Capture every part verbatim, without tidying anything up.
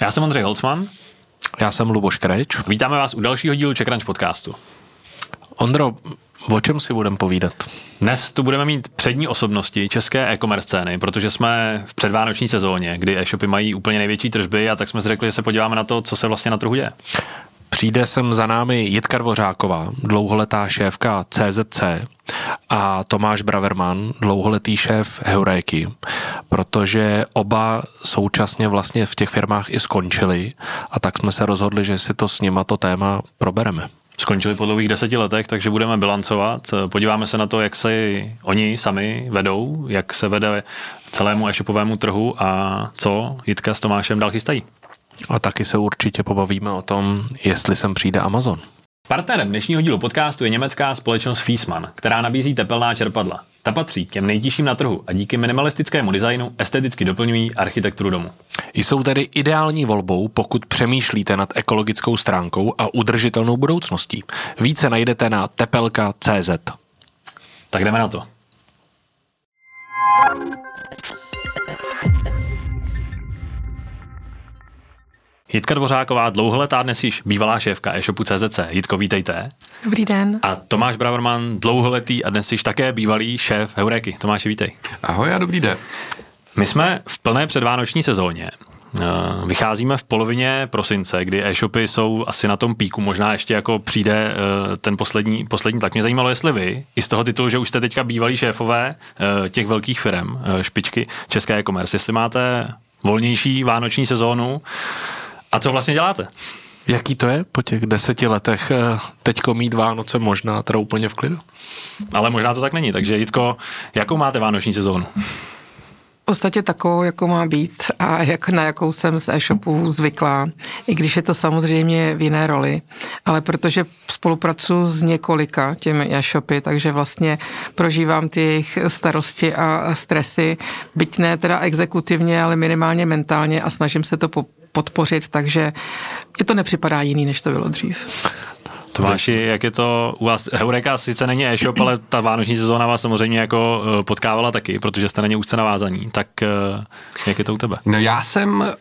Já jsem Ondřej Holcman. Já jsem Luboš Krejč. Vítáme vás u dalšího dílu CzechCrunch Podcastu. Ondro, o čem si budeme povídat? Dnes tu budeme mít přední osobnosti české e-commerce scény, protože jsme v předvánoční sezóně, kdy e-shopy mají úplně největší tržby a tak jsme si řekli, že se podíváme na to, co se vlastně na trhu děje. Přijde sem za námi Jitka Dvořáková, dlouholetá šéfka C Z C, a Tomáš Braverman, dlouholetý šéf Heureky, protože oba současně vlastně v těch firmách i skončili a tak jsme se rozhodli, že si to s nima to téma probereme. Skončili po dlouhých deseti letech, takže budeme bilancovat. Podíváme se na to, jak se oni sami vedou, jak se vede celému e-shopovému trhu a co Jitka s Tomášem dál chystají. A taky se určitě pobavíme o tom, jestli sem přijde Amazon. Partnerem dnešního dílu podcastu je německá společnost Viessmann, která nabízí tepelná čerpadla. Ta patří k těm nejtěžším na trhu a díky minimalistickému designu esteticky doplňují architekturu domu. Jsou tedy ideální volbou, pokud přemýšlíte nad ekologickou stránkou a udržitelnou budoucností. Více najdete na tepelka tečka cé zet. Tak jdeme na to. Jitka Dvořáková, dlouholetá, dnes již bývalá šéfka e-shopu C Z C. Jitko, vítejte. Dobrý den. A Tomáš Braverman, dlouholetý a dnes již také bývalý šéf Heureky. Tomáši, vítej. Ahoj a dobrý den. My jsme v plné předvánoční sezóně. Vycházíme v polovině prosince, kdy e-shopy jsou asi na tom píku, možná ještě jako přijde ten poslední, poslední tak mě zajímalo, jestli vy, i z toho titulu, že už jste teďka bývalí šéfové těch velkých firm, špičky české e-commerce, jestli máte volnější vánoční sezónu. A co vlastně děláte? Jaký to je po těch deseti letech teďko mít Vánoce možná teda úplně v klidu? Ale možná to tak není, takže Jitko, jakou máte vánoční sezónu? V podstatě takovou, jakou má být a jak, na jakou jsem z e-shopu zvyklá, i když je to samozřejmě v jiné roli, ale protože spolupracuji s několika těmi e-shopy, takže vlastně prožívám ty jejich starosti a stresy, byť ne teda exekutivně, ale minimálně mentálně a snažím se to po podpořit, takže je to nepřipadá jiný, než to bylo dřív. Tomáši, jak je to u vás? Heureka sice není e-shop, ale ta vánoční sezóna vás samozřejmě jako potkávala taky, protože jste na ně úzce navázaní. Tak jak je to u tebe? No já jsem,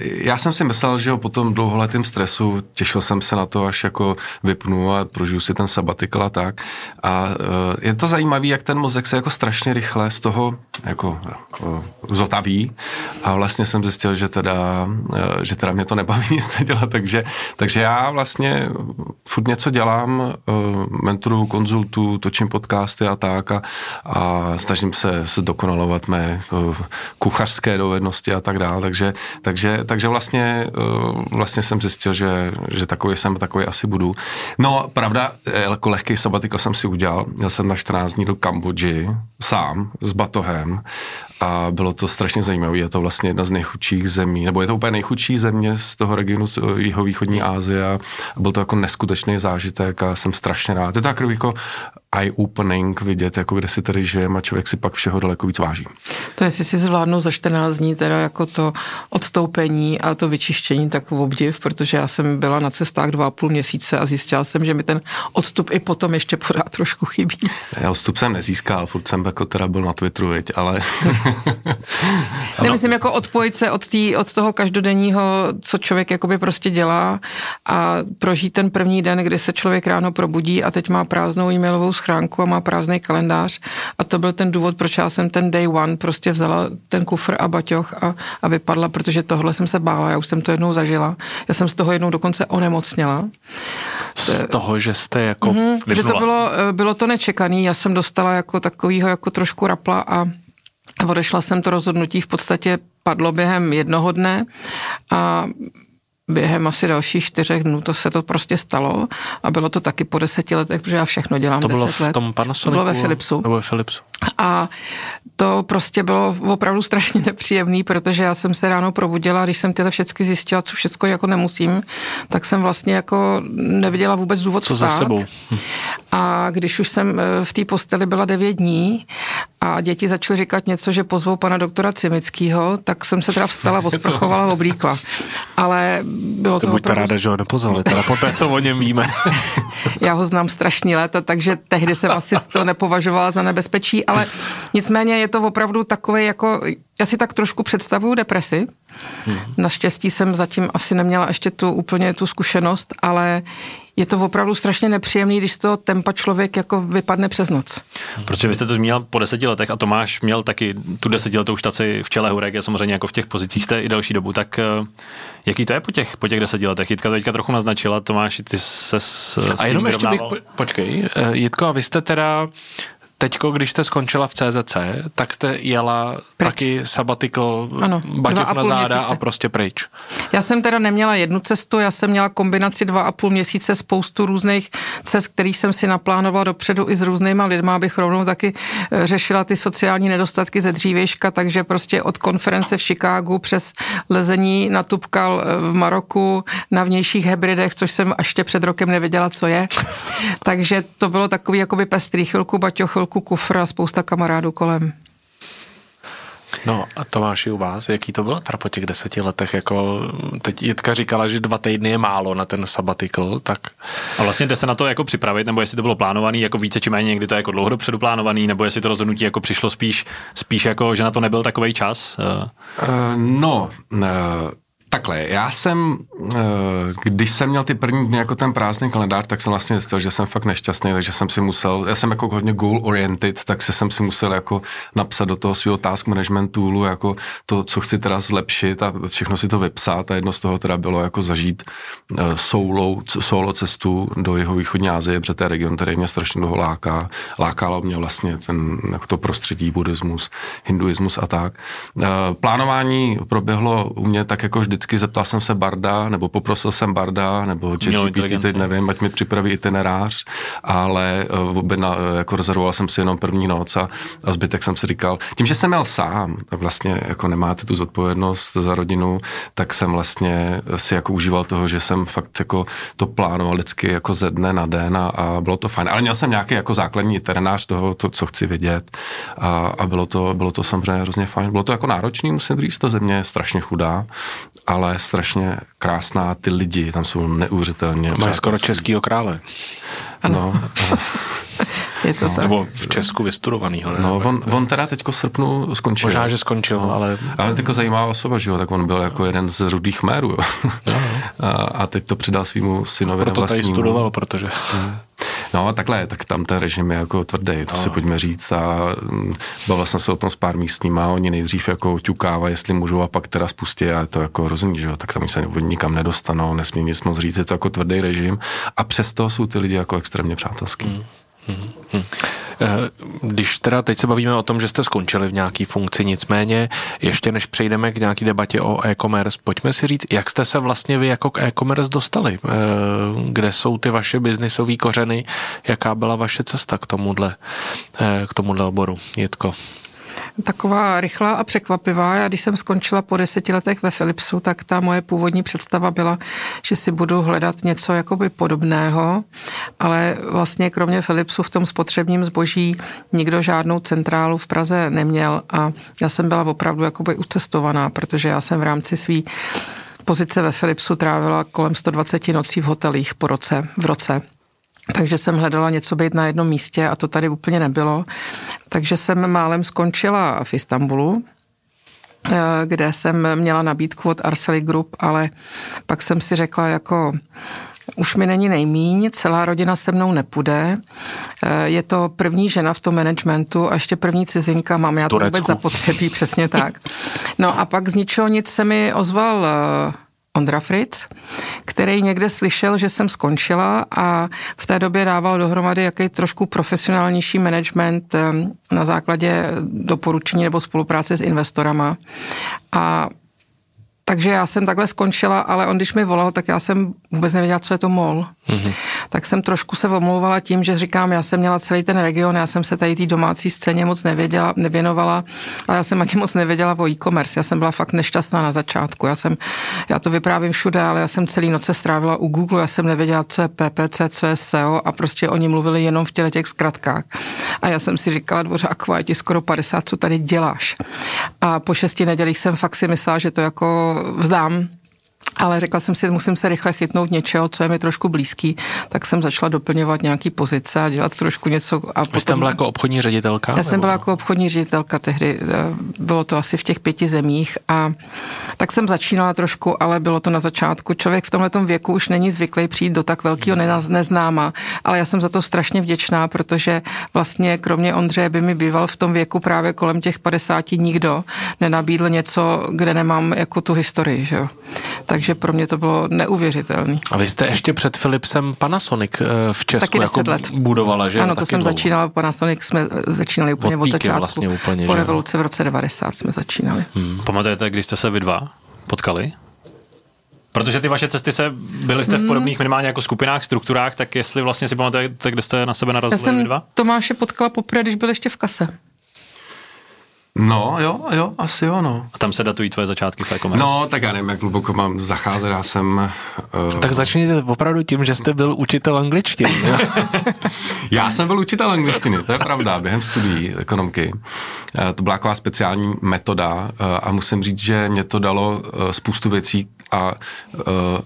já jsem si myslel, že po tom dlouholetém stresu těšil jsem se na to, až jako vypnu a prožiju si ten sabatikl a tak. A je to zajímavé, jak ten mozek se jako strašně rychle z toho jako zotaví a vlastně jsem zjistil, že teda, že teda mě to nebaví nic nedělat, takže, takže já vlastně furt něco dělám, mentoru, konzultu, točím podcasty a tak a, a snažím se zdokonalovat mé kuchařské dovednosti a tak dále, takže, takže, takže vlastně, vlastně jsem zjistil, že, že takový jsem, takový asi budu. No, pravda, jako lehký sabatikl jsem si udělal, jel jsem na čtrnáct dní do Kambodži, sám, s batohem a bylo to strašně zajímavé, je to vlastně jedna z nejchudších zemí, nebo je to úplně nejchudší země z toho regionu jihovýchodní Asie a byl to jako neskutečný zážitek a jsem strašně rád. Je to takový jako eye-opening vidět, jako kde si tady žijem a člověk si pak všeho daleko víc váží. To jestli si zvládnou za čtrnáct dní teda jako to odstoupení a to vyčištění, tak obdiv, protože já jsem byla na cestách dva a půl měsíce a zjistila jsem, že mi ten odstup i potom ještě pořád trošku chybí. Já odstup jsem nezískal, furt jsem jako teda byl na Twitteru, viď, ale... Nemyslím jako odpojit se od, tý, od toho každodenního, co člověk jakoby prostě dělá a prožít ten první den, kdy se člověk ráno probudí a teď má prázdnou e-mailovou schránku a má prázdný kalendář a to byl ten důvod, proč já jsem ten day one prostě vzala ten kufr a baťoch a, a vypadla, protože tohle jsem se bála, já už jsem to jednou zažila, já jsem z toho jednou dokonce onemocněla. Z toho, že jste jako mm-hmm, že to bylo, bylo to nečekaný, já jsem dostala jako takovýho jako trošku rapla a odešla jsem, to rozhodnutí v podstatě padlo během jednoho dne a během asi dalších čtyřech dnů to se to prostě stalo a bylo to taky po deseti letech, protože já všechno dělám deset let. To bylo v tom Panasonicu? To bylo ve Philipsu. Nebo ve Philipsu. A to prostě bylo opravdu strašně nepříjemný, protože já jsem se ráno probudila, když jsem tyhle všechny zjistila, co všechno jako nemusím, tak jsem vlastně jako neviděla vůbec důvod co vstát. Co za sebou. Hm. A když už jsem v té posteli byla devět dní a děti začaly říkat něco, že pozvou pana doktora Cimického, tak jsem se teda vstala, osprchovala, oblíkla. A ale bylo to, to buďte opravdu... ráda, že ho nepozvali, teda po té, co o něm víme. Já ho znám strašný léta, takže tehdy jsem asi to nepovažovala za nebezpečí, ale nicméně je to opravdu takový jako... Já si tak trošku představuju depresi. Hmm. Naštěstí jsem zatím asi neměla ještě tu úplně tu zkušenost, ale je to opravdu strašně nepříjemný, když to tempa člověk jako vypadne přes noc. Protože vy jste to měl po deseti letech a Tomáš měl taky tu desetiletou štaci v čele Heureky, samozřejmě jako v těch pozicích jste i další dobu, tak jaký to je po těch, po těch deseti letech? Jitka to teďka trochu naznačila, Tomáši, ty se s, s A jenom ještě bych, po, počkej, Jitko, a vy jste teda... Teďko, když jste skončila v C Z C, tak jste jela pryč. Taky sabatikl, baťoch na záda měsíce. A prostě pryč. Já jsem teda neměla jednu cestu, já jsem měla kombinaci dva a půl měsíce, spoustu různých cest, který jsem si naplánovala dopředu i s různýma lidma, abych rovnou taky řešila ty sociální nedostatky ze dřívějška, takže prostě od konference v Chicagu přes lezení na Tubkal v Maroku, na vnějších Hebridech, což jsem ještě před rokem nevěděla, co je. Takže to bylo takový jakoby pestrý, chvilku baťoch, chvilku kufr a spousta kamarádů kolem. No a Tomáši, u vás, jaký to bylo teda po těch deseti letech? Jako, teď Jitka říkala, že dva týdny je málo na ten sabatikl, tak... A vlastně jde se na to jako připravit, nebo jestli to bylo plánovaný, jako více či méně, někdy to je jako dlouho dopředu plánovaný, nebo jestli to rozhodnutí jako přišlo spíš, spíš jako, že na to nebyl takovej čas? Uh, no, uh, takhle, já jsem, uh, když jsem měl ty první dny jako ten prázdný kalendář, tak jsem vlastně zjistil, že jsem fakt nešťastný, takže jsem si musel, já jsem jako hodně goal-oriented, tak jsem si musel jako napsat do toho svého task management toolu jako to, co chci teda zlepšit a všechno si to vypsat a jedno z toho teda bylo jako zažít uh, solo, solo cestu do jihovýchodní Asie, protože ten region, který mě strašně dlouho láká, lákalo mě vlastně ten, jako to prostředí, buddhismus, hinduismus a tak. Uh, plánování proběhlo u mě tak jako vždy zeptal jsem se Barda, nebo poprosil jsem Barda, nebo ChatGPT, teď nevím, ať mi připraví itinerář, ale objedna, jako rezervoval jsem si jenom první noc a, a zbytek jsem si říkal. Tím, že jsem měl sám, vlastně jako nemáte tu zodpovědnost za rodinu, tak jsem vlastně si jako užíval toho, že jsem fakt jako to plánoval vždycky jako ze dne na den a, a bylo to fajn. Ale měl jsem nějaký jako základní itinerář toho, to, co chci vědět a, a bylo, to, bylo to samozřejmě hrozně fajn. Bylo to jako náročný, musím říct, ta země je strašně chudá, ale strašně krásná, ty lidi tam jsou neuvěřitelně. Mají přátelský. Skoro českýho krále. Ano. No. Je to no, tak. Nebo v Česku vystudovanýho. Ne? No, on, on teda teďko v srpnu skončil. Možná, že skončil, no, ale... Ale teďko zajímavá osoba, že jo, tak on byl jako jeden z rudých mérů, jo. No, no. A, a teď to předal svýmu synovi vlastnímu. Proto tady studoval, protože... Mm. No takhle, tak tam ten režim je jako tvrdý, to no. si pojďme říct a bavil jsem se o tom s pár místníma, oni nejdřív jako ťukávají, jestli můžou a pak teda spustí a to jako rozumí, že jo, tak tam se nikam nedostanou, nesmí nic moc říct, je to jako tvrdý režim a přesto jsou ty lidi jako extrémně přátelský. Mm. Mm. Když teda teď se bavíme o tom, že jste skončili v nějaký funkci, nicméně ještě než přejdeme k nějaký debatě o e-commerce, pojďme si říct, jak jste se vlastně vy jako k e-commerce dostali? Kde jsou ty vaše biznisové kořeny? Jaká byla vaše cesta k tomuhle, k tomuhle oboru? Jitko. Taková rychlá a překvapivá. Já když jsem skončila po deseti letech ve Philipsu, tak ta moje původní představa byla, že si budu hledat něco jakoby podobného, ale vlastně kromě Philipsu v tom spotřebním zboží nikdo žádnou centrálu v Praze neměl a já jsem byla opravdu jakoby ucestovaná, protože já jsem v rámci svý pozice ve Philipsu trávila kolem sto dvacet nocí v hotelích po roce, v roce. Takže jsem hledala něco být na jednom místě a to tady úplně nebylo. Takže jsem málem skončila v Istanbulu, kde jsem měla nabídku od Arseli Group, ale pak jsem si řekla jako... Už mi není nejmíň, celá rodina se mnou nepůjde. Je to první žena v tom managementu a ještě první cizinka, mám já to vůbec zapotřebí, přesně tak. No a pak z ničeho nic se mi ozval... Ondra Fritz, který někde slyšel, že jsem skončila a v té době dával dohromady jaký trošku profesionálnější management na základě doporučení nebo spolupráce s investorama. A takže já jsem takhle skončila, ale on když mi volal, tak já jsem vůbec nevěděla, co je to Mall. Mm-hmm. Tak jsem trošku se omlouvala tím, že říkám, já jsem měla celý ten region, já jsem se tady té domácí scéně moc nevěděla, nevěnovala, ale já jsem ani moc nevěděla o e-commerce. Já jsem byla fakt nešťastná na začátku. Já jsem, já to vyprávím všude, ale já jsem celý noce strávila u Google, já jsem nevěděla, co je P P C, co je S E O a prostě oni mluvili jenom v těle těch zkratkách. A já jsem si říkala, Dvořáková, je ti skoro padesát, co tady děláš? A po šesti nedělích jsem fakt si myslela, že to jako vzdám. ale řekla jsem si, musím se rychle chytnout něčeho, co je mi trošku blízký, tak jsem začala doplňovat nějaký pozice a dělat trošku něco. A potom... tam byla jako obchodní ředitelka? Já jsem byla jako obchodní ředitelka tehdy, bylo to asi v těch pěti zemích a tak jsem začínala trošku, ale bylo to na začátku. Člověk v tomhletom věku už není zvyklý přijít do tak velkého neznáma, ale já jsem za to strašně vděčná, protože vlastně kromě Ondřeje by mi býval v tom věku právě kolem těch padesáti nikdo nenabídl něco, kde nemám jako tu historii, že jo. Takže pro mě to bylo neuvěřitelné. A vy jste ještě před Philipsem Panasonic v Česku taky jako let. budovala, že? Ano, to jsem dlouho. začínala, Panasonic jsme začínali úplně od, od začátku, vlastně úplně, po revoluci v roce devadesát jsme začínali. Hmm. Pamatujete, když jste se vy dva potkali? Protože ty vaše cesty se, byli jste v podobných minimálně jako skupinách, strukturách, tak jestli vlastně si pamatujete, kde jste na sebe narazili? Já jsem dva? Tomáše potkala poprvé, když byl ještě v Kase. No, jo, jo, asi jo, no. A tam se datují tvoje začátky v e-commerce? No, tak já nevím, jak hluboko mám zacházet, já jsem... Uh... Tak začněte opravdu tím, že jste byl učitel angličtiny. Já jsem byl učitel angličtiny, to je pravda, během studií ekonomky. To byla taková speciální metoda a musím říct, že mě to dalo spoustu věcí a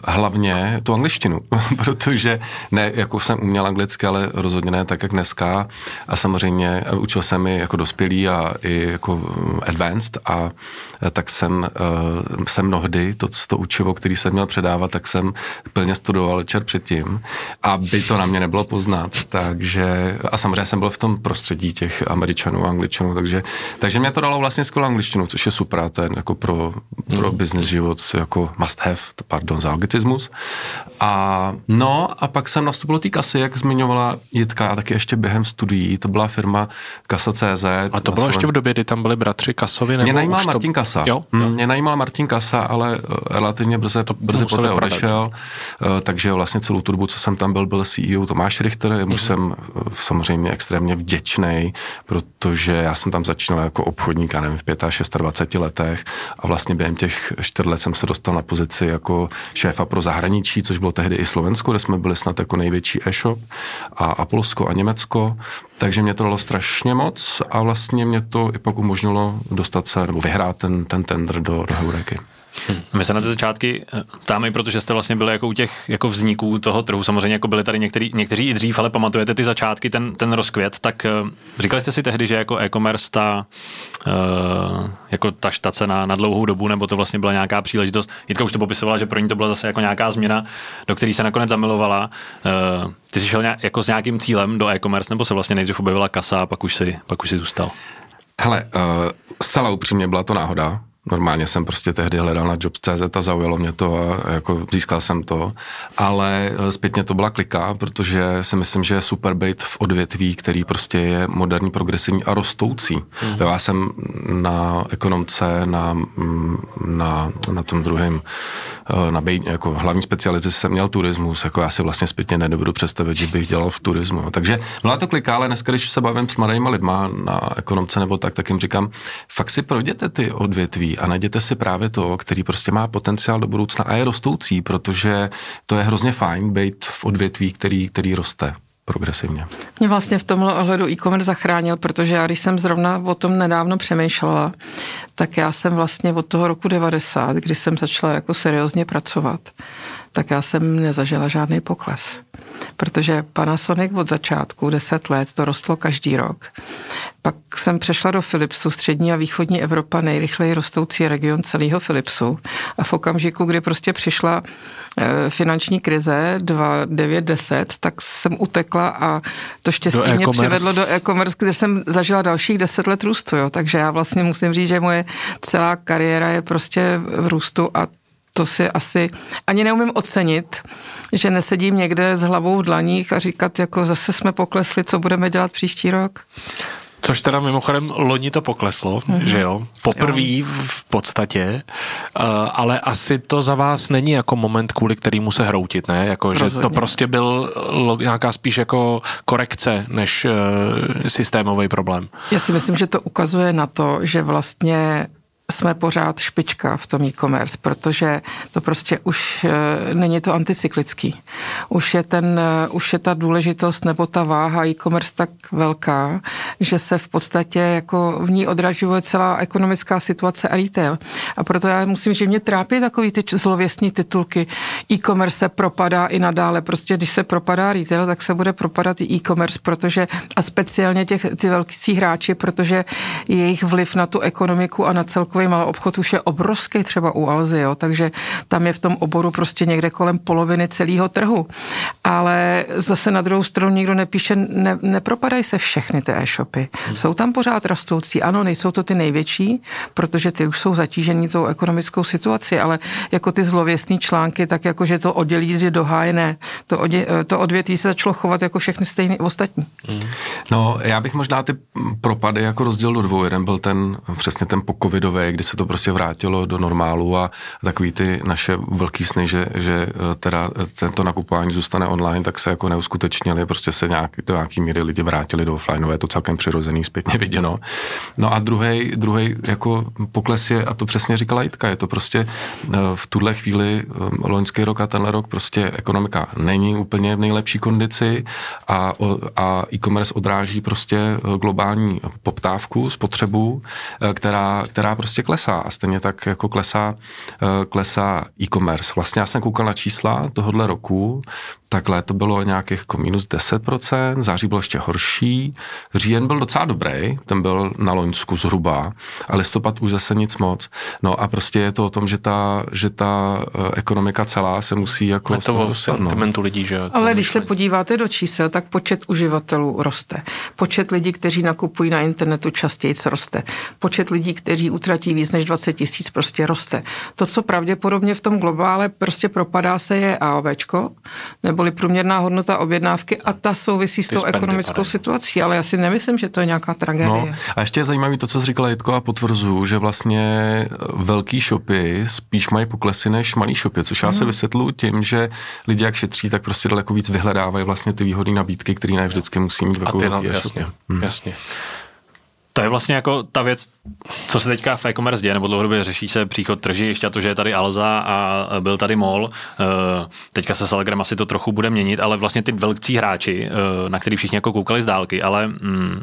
hlavně tu angličtinu, protože ne, jako jsem uměl anglicky, ale rozhodně ne tak, jak dneska. A samozřejmě učil jsem i jako dospělý a i jako advanced a tak jsem, jsem mnohdy to, to učivo, který jsem měl předávat, tak jsem plně studoval večer předtím, aby to na mě nebylo poznat, takže a samozřejmě jsem byl v tom prostředí těch Američanů a Angličanů, takže, takže mě to dalo vlastně skvělou angličtinu, což je super, to je jako pro, pro mm. business život jako must have, pardon za anglicismus. A no a pak jsem nastupoval tý Kasy, jak zmiňovala Jitka, a taky ještě během studií, to byla firma Kasa tečka cé zet. A to bylo ještě v době, kdy tam byli bratři Kasovi? Nebo mě najímal to... Martin Kasa. Jo? Jo. Mě najímal Martin Kasa, ale relativně brzy, to brzy poté odešel. Takže vlastně celou tu dobu, co jsem tam byl, byl C E O Tomáš Richter. Jemu mm-hmm. jsem samozřejmě extrémně vděčnej, protože já jsem tam začínal jako obchodník, já nevím, v dvaceti pěti, dvaceti šesti letech a vlastně během těch čtyř let jsem se dostal na pozici jako šéfa pro zahraničí, což bylo tehdy i Slovensko, kde jsme byli snad jako největší e-shop a, a Polsko a Německo. Takže mě to dalo strašně moc a vlastně mě to i pak umožnilo dostat se nebo vyhrát ten, ten tender do, do Heureky. Hmm. My se na ty začátky ptáme, protože jste vlastně byli jako u těch jako vzniků toho trhu, samozřejmě jako byli tady některý, někteří i dřív, ale pamatujete ty začátky, ten, ten rozkvět, tak říkali jste si tehdy, že jako e-commerce ta, jako ta štace na, na dlouhou dobu, nebo to vlastně byla nějaká příležitost. Jitka už to popisovala, že pro ní to byla zase jako nějaká změna, do které se nakonec zamilovala. Ty jsi šel nějak, jako s nějakým cílem do e-commerce, nebo se vlastně nejdřív objevila Kasa a pak už si, pak už si zůstal? Hele, zcela upřímně byla to náhoda. Normálně jsem prostě tehdy hledal na jobs tečka cé zet a zaujalo mě to a jako získal jsem to, ale zpětně to byla klika, protože si myslím, že je super být v odvětví, který prostě je moderní, progresivní a rostoucí. Mm. Já jsem na ekonomce, na, na, na tom druhém, na bej, jako hlavní specializaci jsem měl turismus, jako já si vlastně zpětně nedovedu představit, že bych dělal v turismu. Takže byla to klika, ale dneska, když se bavím s mladými lidma na ekonomce nebo tak, tak jim říkám, fakt si projděte ty odvětví a najděte si právě to, který prostě má potenciál do budoucna a je rostoucí, protože to je hrozně fajn být v odvětví, který, který roste progresivně. Mě vlastně v tomhle ohledu e-commerce zachránil, protože já, když jsem zrovna o tom nedávno přemýšlela, tak já jsem vlastně od toho roku devadesát, kdy jsem začala jako seriózně pracovat, tak já jsem nezažila žádný pokles. Protože Panasonic od začátku deset let to rostlo každý rok. Pak jsem přešla do Philipsu, střední a východní Evropa, nejrychleji rostoucí region celého Philipsu. A v okamžiku, kdy prostě přišla finanční krize dva tisíce devět deset, tak jsem utekla a to štěstí mě přivedlo do e-commerce, kde jsem zažila dalších deset let růstu. Jo. Takže já vlastně musím říct, že moje celá kariéra je prostě v růstu a to si asi ani neumím ocenit, že nesedím někde s hlavou v dlaních a říkat, jako zase jsme poklesli, co budeme dělat příští rok. Což teda mimochodem loni to pokleslo, mm-hmm. že jo? Poprvý v podstatě, ale asi to za vás není jako moment, kvůli kterýmu se hroutit, ne? Jako, že to prostě byl nějaká spíš jako korekce než systémový problém. Já si myslím, že to ukazuje na to, že vlastně jsme pořád špička v tom e-commerce, protože to prostě už není to anticyklický. Už je, ten, už je ta důležitost nebo ta váha e-commerce tak velká, že se v podstatě jako v ní odražuje celá ekonomická situace a retail. A proto já musím, že mě trápí takový ty zlověstní titulky. E-commerce se propadá i nadále. Prostě když se propadá retail, tak se bude propadat i e-commerce, protože a speciálně těch, ty velcí hráči, protože jejich vliv na tu ekonomiku a na celkovou malou obchod už je obrovský, třeba u Alzy, jo, takže tam je v tom oboru prostě někde kolem poloviny celého trhu. Ale zase na druhou stranu nikdo nepíše, ne, nepropadají se všechny ty e-shopy. Hmm. Jsou tam pořád rostoucí, ano, nejsou to ty největší, protože ty už jsou zatížení tou ekonomickou situací, ale jako ty zlověstný články, tak jako, že to oddělí do háje, ne. To, odě, to odvětví se začalo chovat jako všechny stejné ostatní. Hmm. No, já bych možná ty propady jako rozdělil do dvou. Jeden byl ten, přesně ten pocovidový, kdy se to prostě vrátilo do normálu a takový ty naše velký sny, že, že teda tento nakupování zůstane online, tak se jako neuskutečnili, prostě se nějak, do nějaký míry lidi vrátili do offline, je to celkem přirozený, zpětně viděno. No a druhej, druhej jako pokles je, a to přesně říkala Jitka, je to prostě v tuhle chvíli loňský rok a tenhle rok prostě ekonomika není úplně v nejlepší kondici a, a e-commerce odráží prostě globální poptávku, spotřebu, která, která prostě prostě klesá a stejně tak jako klesá, klesá e-commerce. Vlastně já jsem koukal na čísla tohohle roku, takhle to bylo nějakých jako minus deset procent, září bylo ještě horší, říjen byl docela dobrý, ten byl na loňsku zhruba, a listopad už zase nic moc. No a prostě je to o tom, že ta, že ta ekonomika celá se musí jako... A toho sentimentu lidí, že... Ale když se podíváte do čísel, tak počet uživatelů roste. Počet lidí, kteří nakupují na internetu, častěji roste. Počet lidí, kteří utratí víc než dvacet tisíc, prostě roste. To, co pravděpodobně v tom globále prostě propadá se, je AOVčko, neboli průměrná hodnota objednávky, a ta souvisí s tou ekonomickou padají. situací, ale já si nemyslím, že to je nějaká tragédie. No, a ještě je zajímavé to, co jsi říkala, Jitko, a potvrzuju, že vlastně velký shopy spíš mají poklesy než malý shopy, což já hmm. se vysvětluji tím, že lidi jak šetří, tak prostě daleko víc vyhledávají vlastně ty výhodné nabídky, které ne vždycky musí mít. A ty, no, jasně, hmm. jasně. To je vlastně jako ta věc, co se teďka v e-commerce děje, nebo dlouhodobě řeší se příchod tržišť a to, že je tady Alza a byl tady Mall. Teďka se s Allegrem asi to trochu bude měnit, ale vlastně ty velcí hráči, na který všichni jako koukali z dálky, ale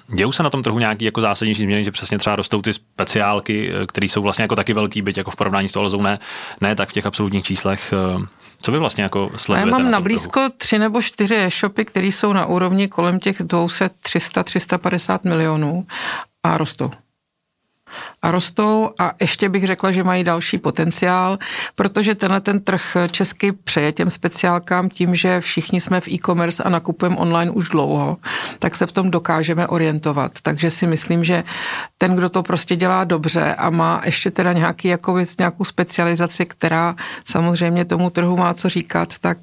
dějou se na tom trochu nějaký jako zásadnější změny, že přesně třeba rostou ty speciálky, které jsou vlastně jako taky velký, byť jako v porovnání s tou Alzou ne, ne tak v těch absolutních číslech. Co vy vlastně jako sledujete? Já mám na, na blízko trhu? tři nebo čtyři e-shopy, které jsou na úrovni kolem těch dvě stě, tři sta, tři sta padesát milionů. A rostou. A rostou a ještě bych řekla, že mají další potenciál, protože tenhle ten trh český přeje těm speciálkám tím, že všichni jsme v e-commerce a nakupujeme online už dlouho, tak se v tom dokážeme orientovat. Takže si myslím, že ten, kdo to prostě dělá dobře a má ještě teda nějaký, jako věc, nějakou specializaci, která samozřejmě tomu trhu má co říkat, tak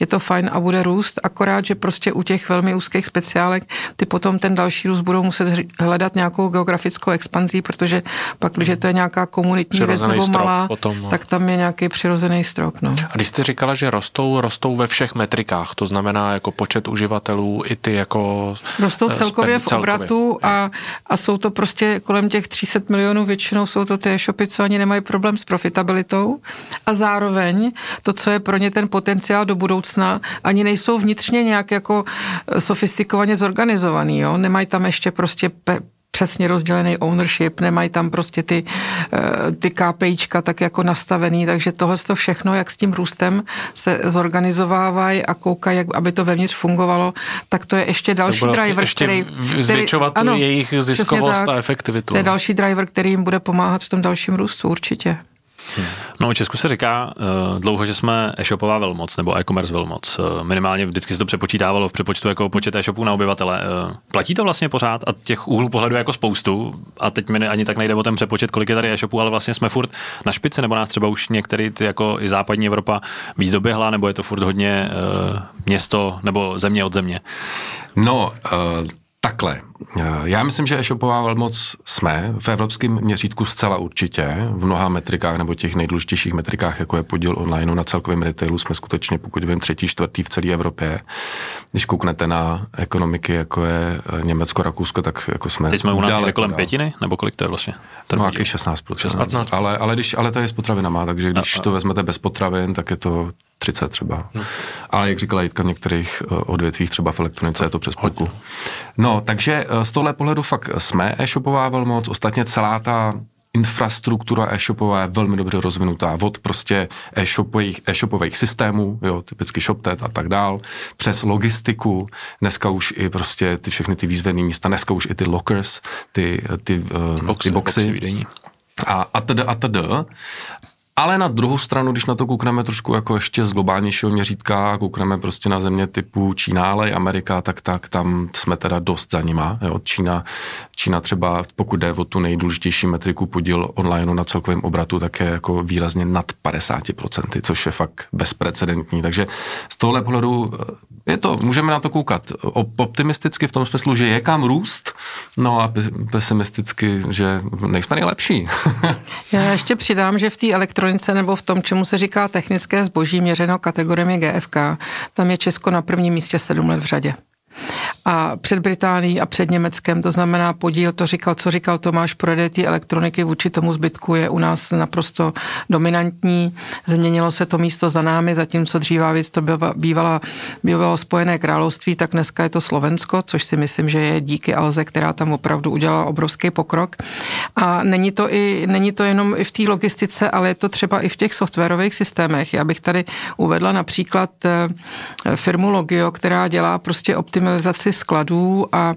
je to fajn a bude růst, akorát, že prostě u těch velmi úzkých speciálek ty potom ten další růst budou muset hledat nějakou geografickou expanzí, protože pak, když to je nějaká komunitní přirozený věc nebo malá, potom, no. tak tam je nějaký přirozený strop. No. A když jste říkala, že rostou, rostou ve všech metrikách, to znamená jako počet uživatelů i ty jako... Rostou celkově v obratu a, a jsou to prostě kolem těch tři sta milionů, většinou jsou to ty shopy, co ani nemají problém s profitabilitou a zároveň to, co je pro ně ten potenciál do budoucna, ani nejsou vnitřně nějak jako sofistikovaně zorganizovaný, jo? Nemají tam ještě prostě pe- přesně rozdělený ownership, nemají tam prostě ty, ty KPIčka tak jako nastavený, takže tohle to všechno, jak s tím růstem se zorganizovávají a koukají, jak, aby to vevnitř fungovalo, tak to je ještě další to vlastně driver, ještě který... zvětšovat který, ano, jejich ziskovost tak, a efektivitu. To je další driver, který jim bude pomáhat v tom dalším růstu, určitě. Hmm. No, v Česku se říká uh, dlouho, že jsme e-shopová velmoc, nebo e-commerce velmoc. Uh, minimálně vždycky se to přepočítávalo v přepočtu jako počet e-shopů na obyvatele. Uh, platí to vlastně pořád a těch úhlů pohledu jako spoustu a teď mi ani tak nejde o ten přepočet, kolik je tady e-shopů, ale vlastně jsme furt na špici, nebo nás třeba už některý ty jako i západní Evropa víc doběhla, nebo je to furt hodně uh, město nebo země od země? No, uh... Takhle. Já myslím, že e-shopová velmoc jsme v evropském měřítku zcela určitě. V mnoha metrikách nebo těch nejdůležitějších metrikách, jako je podíl online na celkovém retailu, jsme skutečně, pokud vím, třetí, čtvrtý v celé Evropě. Když kouknete na ekonomiky, jako je Německo, Rakousko, tak jako jsme... Teď jsme u nás někde kolem pětiny? Nebo kolik to je vlastně? No, jaký šestnáct procent. Ale, ale, když, ale to je s potravinama, takže když a, a... to vezmete bez potravin, tak je to... třicet třeba. Hmm. Ale jak říkala Jitka, v některých odvětvích, třeba v elektronice, je to přes půlku. No, takže z tohle pohledu fakt jsme e-shopová velmoc. Ostatně celá ta infrastruktura e-shopová je velmi dobře rozvinutá. Od prostě e-shopových, e-shopových systémů, jo, typicky ShopTet a tak dál, přes logistiku, dneska už i prostě ty všechny ty výzvedné místa, dneska už i ty lockers, ty, ty, boxy, ty boxy. boxy a, a td. a td. Ale na druhou stranu, když na to koukneme trošku jako ještě z globálnějšího měřítka, koukneme prostě na země typu Čína, ale Amerika, tak, tak tam jsme teda dost za nima. Jo. Čína, Čína třeba, pokud jde o tu nejdůležitější metriku podíl online na celkovém obratu, tak je jako výrazně nad padesát procent, což je fakt bezprecedentní. Takže z tohohle pohledu je to, můžeme na to koukat optimisticky v tom smyslu, že je kam růst, no a pesimisticky, že nejsme nejlepší. Já ještě přidám, že v té elektronice nebo v tom, čemu se říká technické zboží měřeno kategoriemi G F K, tam je Česko na prvním místě sedm let v řadě. A před Británií a před Německem, to znamená podíl, to říkal, co říkal Tomáš, prodej té elektroniky vůči tomu zbytku je u nás naprosto dominantní. Změnilo se to místo za námi, zatímco dřívá věc to bývala, bývalo Spojené království, tak dneska je to Slovensko, což si myslím, že je díky Alze, která tam opravdu udělala obrovský pokrok. A není to, i, není to jenom i v té logistice, ale je to třeba i v těch softwarových systémech. Já bych tady uvedla například firmu Logio, která dělá prostě optimální optimalizaci skladů a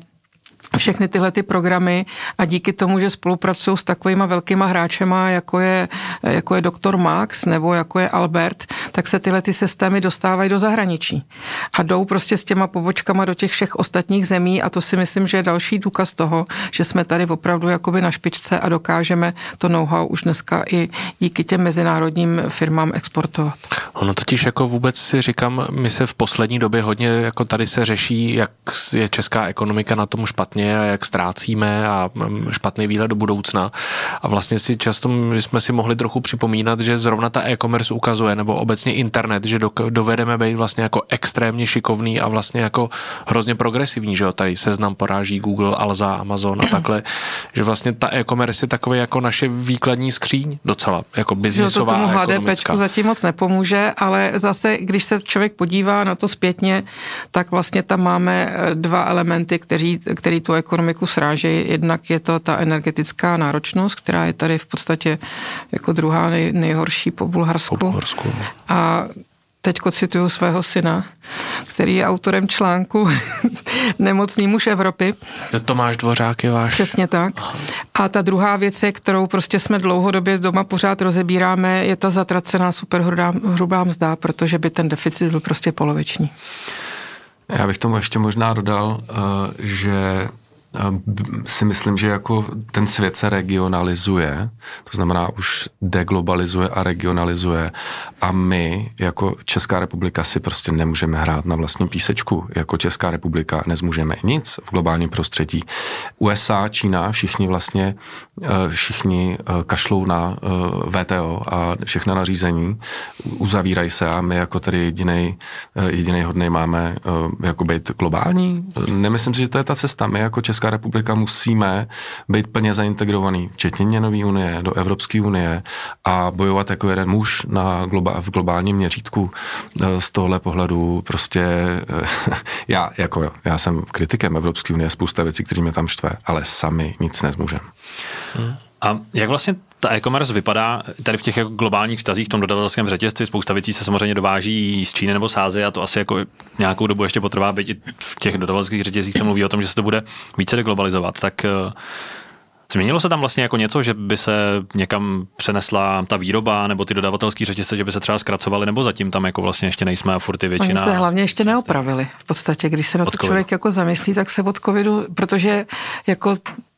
všechny tyhle ty programy, a díky tomu, že spolupracují s takovýma velkýma hráčema, jako je, jako je doktor Max nebo jako je Albert, tak se tyhle ty systémy dostávají do zahraničí a jdou prostě s těma pobočkama do těch všech ostatních zemí, a to si myslím, že je další důkaz toho, že jsme tady opravdu jakoby na špičce a dokážeme to know-how už dneska i díky těm mezinárodním firmám exportovat. Ono totiž jako vůbec si říkám, my se v poslední době hodně jako tady se řeší, jak je česká ekonomika na tom špatně a jak ztrácíme a špatný výhled do budoucna. A vlastně si často my jsme si mohli trochu připomínat, že zrovna ta e-commerce ukazuje, nebo obecně internet, že dovedeme být vlastně jako extrémně šikovný a vlastně jako hrozně progresivní, že jo, tady Seznam poráží Google, Alza, Amazon a takhle, že vlastně ta e-commerce je takový jako naše výkladní skříň docela, jako biznisová a ekonomická. H D P zatím moc nepomůže, ale zase, když se člověk podívá na to zpětně, tak vlastně tam máme dva elementy, který, který tu ekonomiku srážejí. Jednak je to ta energetická náročnost, která je tady v podstatě jako druhá nej, nejhorší po Bulharsku. Po Bulharsku. A teďko cituju svého syna, který je autorem článku Nemocný muž Evropy. Tomáš Dvořák je váš. Přesně tak. A ta druhá věc, je, kterou prostě jsme dlouhodobě doma pořád rozebíráme, je ta zatracená superhrubá mzda, protože by ten deficit byl prostě poloviční. Já bych tomu ještě možná dodal, že si myslím, že jako ten svět se regionalizuje, to znamená už deglobalizuje a regionalizuje, a my jako Česká republika si prostě nemůžeme hrát na vlastní písečku. Jako Česká republika nezmůžeme nic v globálním prostředí. U S A, Čína, všichni vlastně všichni kašlou na V T O a všechna nařízení, uzavírají se, a my jako tady jedinej, jedinej hodnej máme jako být globální. Nemyslím si, že to je ta cesta. My jako Česká republika musíme být plně zaintegrovaný, včetně měnové unie, do Evropské unie, a bojovat jako jeden muž na globa, v globálním měřítku. Z tohle pohledu prostě já, jako, já jsem kritikem Evropské unie, spousta věcí, které mě tam štve, ale sami nic nezmůžeme. Hmm. A jak vlastně ta e-commerce vypadá tady v těch jako globálních vztazích, v tom dodavatelském řetězci? Spousta věcí se samozřejmě dováží z Číny nebo z Ázie a to asi jako nějakou dobu ještě potrvá, byť i v těch dodavatelských řetězcích se mluví o tom, že se to bude více deglobalizovat. Tak změnilo se tam vlastně jako něco, že by se někam přenesla ta výroba nebo ty dodavatelské řetězce, že by se třeba zkracovaly, nebo zatím tam jako vlastně ještě nejsme a furt je většina. Oni se hlavně ještě neopravili v podstatě, když se na to člověk jako zamyslí, tak se od covidu, protože jako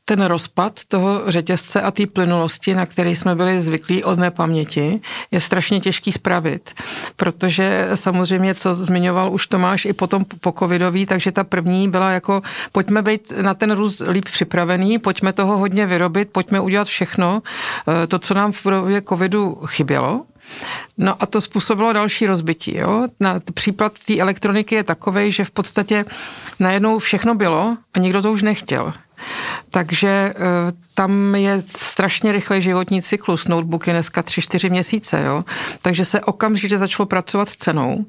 ten rozpad toho řetězce a té plynulosti, na který jsme byli zvyklí od nepaměti, je strašně těžký spravit, protože samozřejmě, co zmiňoval už Tomáš, i potom po covidový, takže ta první byla jako, pojďme být na ten růst líp připravený, pojďme toho hodně vyrobit, pojďme udělat všechno, to, co nám v době covidu chybělo. No a to způsobilo další rozbití. Jo? Na, případ té elektroniky je takovej, že v podstatě najednou všechno bylo a nikdo to už nechtěl. Takže tam je strašně rychlý životní cyklus. Notebook je dneska tři čtyři měsíce. Jo? Takže se okamžitě začalo pracovat s cenou.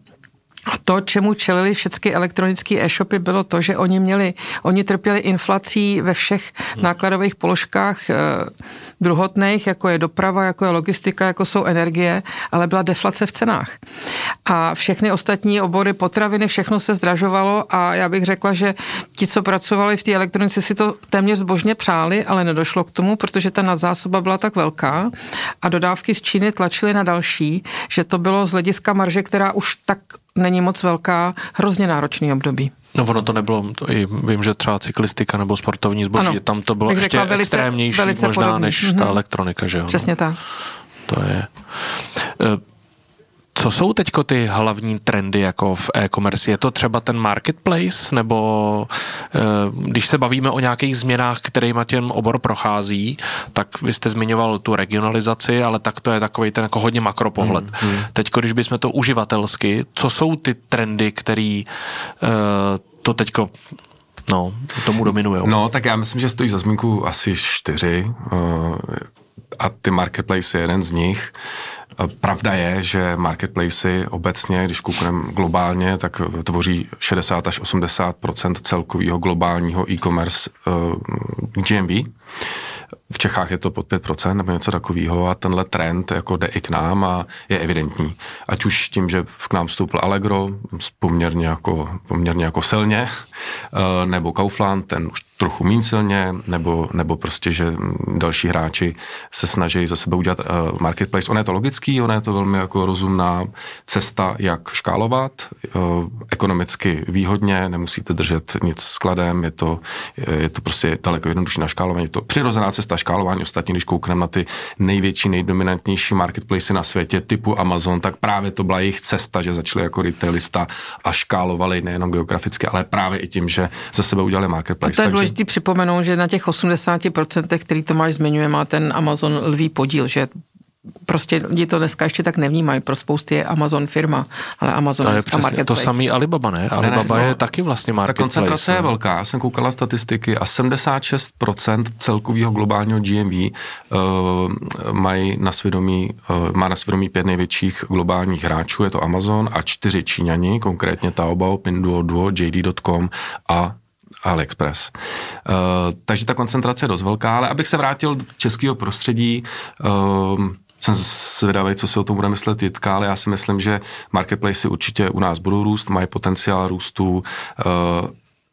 A to, čemu čelili všechny elektronické e-shopy, bylo to, že oni měli, oni trpěli inflací ve všech nákladových položkách eh, druhotných, jako je doprava, jako je logistika, jako jsou energie, ale byla deflace v cenách. A všechny ostatní obory, potraviny, všechno se zdražovalo a já bych řekla, že ti, co pracovali v té elektronice, si to téměř zbožně přáli, ale nedošlo k tomu, protože ta nadzásoba byla tak velká a dodávky z Číny tlačily na další, že to bylo z hlediska marže, která už tak není moc velká, hrozně náročný období. No ono to nebylo, to i vím, že třeba cyklistika nebo sportovní zboží, ano, tam to bylo ještě řekla, velice, extrémnější velice možná podobný. Než mm-hmm. ta elektronika, že jo? Přesně tak. To je. Co jsou teďko ty hlavní trendy jako v e-commerce? Je to třeba ten marketplace, nebo když se bavíme o nějakých změnách, kterýma těm obor prochází, tak vy jste zmiňoval tu regionalizaci, ale tak to je takový ten jako hodně makropohled. Hmm, hmm. Teďko, když bychom to uživatelsky, co jsou ty trendy, který to teďko no, tomu dominuje? No, tak já myslím, že stojí za zmínku asi čtyři a ty marketplace je jeden z nich. Pravda je, že marketplacy obecně, když koukneme globálně, tak tvoří šedesát až osmdesát procent celkového globálního e-commerce uh, G M V. V Čechách je to pod pět procent nebo něco takového a tenhle trend jako jde i k nám a je evidentní. Ať už tím, že k nám vstoupil Allegro poměrně jako, poměrně jako silně, uh, nebo Kaufland, ten už trochu míň silně, nebo, nebo prostě, že další hráči se snaží za sebe udělat uh, marketplace. On je to logický, ona je to velmi jako rozumná cesta, jak škálovat ekonomicky výhodně, nemusíte držet nic skladem, je to, je to prostě daleko jednodušší na škálování, je to přirozená cesta škálování. Ostatně, když koukneme na ty největší, nejdominantnější marketplace na světě typu Amazon, tak právě to byla jejich cesta, že začali jako retailista a škálovali nejenom geograficky, ale právě i tím, že za sebe udělali marketplace. A to je důležité připomenout, že na těch osmdesát procent, který Tomáš zmiňuje, má ten Amazon lví podíl, že prostě lidi to dneska ještě tak nevnímají. Pro spousty je Amazon firma, ale Amazon je dneska marketplace. To samý Alibaba, ne? Alibaba ne, ne, je taky vlastně marketplace. Ta koncentrace je velká. Já jsem koukala statistiky a sedmdesát šest procent celkového globálního G M V uh, mají na svědomí, uh, má na svědomí pět největších globálních hráčů. Je to Amazon a čtyři Číňani, konkrétně Taobao, Pinduoduo, J D tečka com a AliExpress. Uh, takže ta koncentrace je dost velká, ale abych se vrátil do českého prostředí, uh, jsem zvědavý, co si o tom bude myslet Jitka, ale já si myslím, že marketplace určitě u nás budou růst, mají potenciál růstu.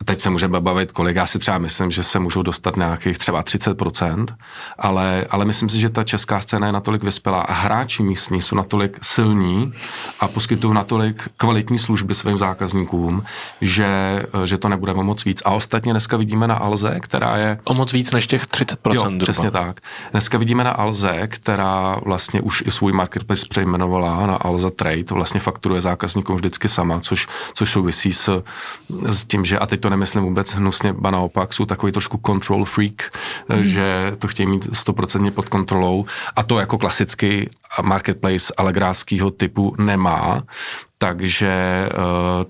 Teď se můžeme bavit kolik, já si třeba myslím, že se můžou dostat nějakých třeba třicet procent, ale, ale myslím si, že ta česká scéna je natolik vyspělá a hráči místní jsou natolik silní a poskytují natolik kvalitní služby svým zákazníkům, že, že to nebude o moc víc. A ostatně dneska vidíme na Alze, která je... O moc víc než těch třicet procent. Jo, druba. Přesně tak. Dneska vidíme na Alze, která vlastně už i svůj marketplace přejmenovala na Alza Trade, vlastně fakturuje zákazníkům vždycky sama, což, což souvisí s, s tím, že a teď to nemyslím vůbec hnusně, ba naopak, jsou takový trošku control freak, mm. že to chtějí mít stoprocentně pod kontrolou a to jako klasický marketplace alegráckýho typu nemá, takže,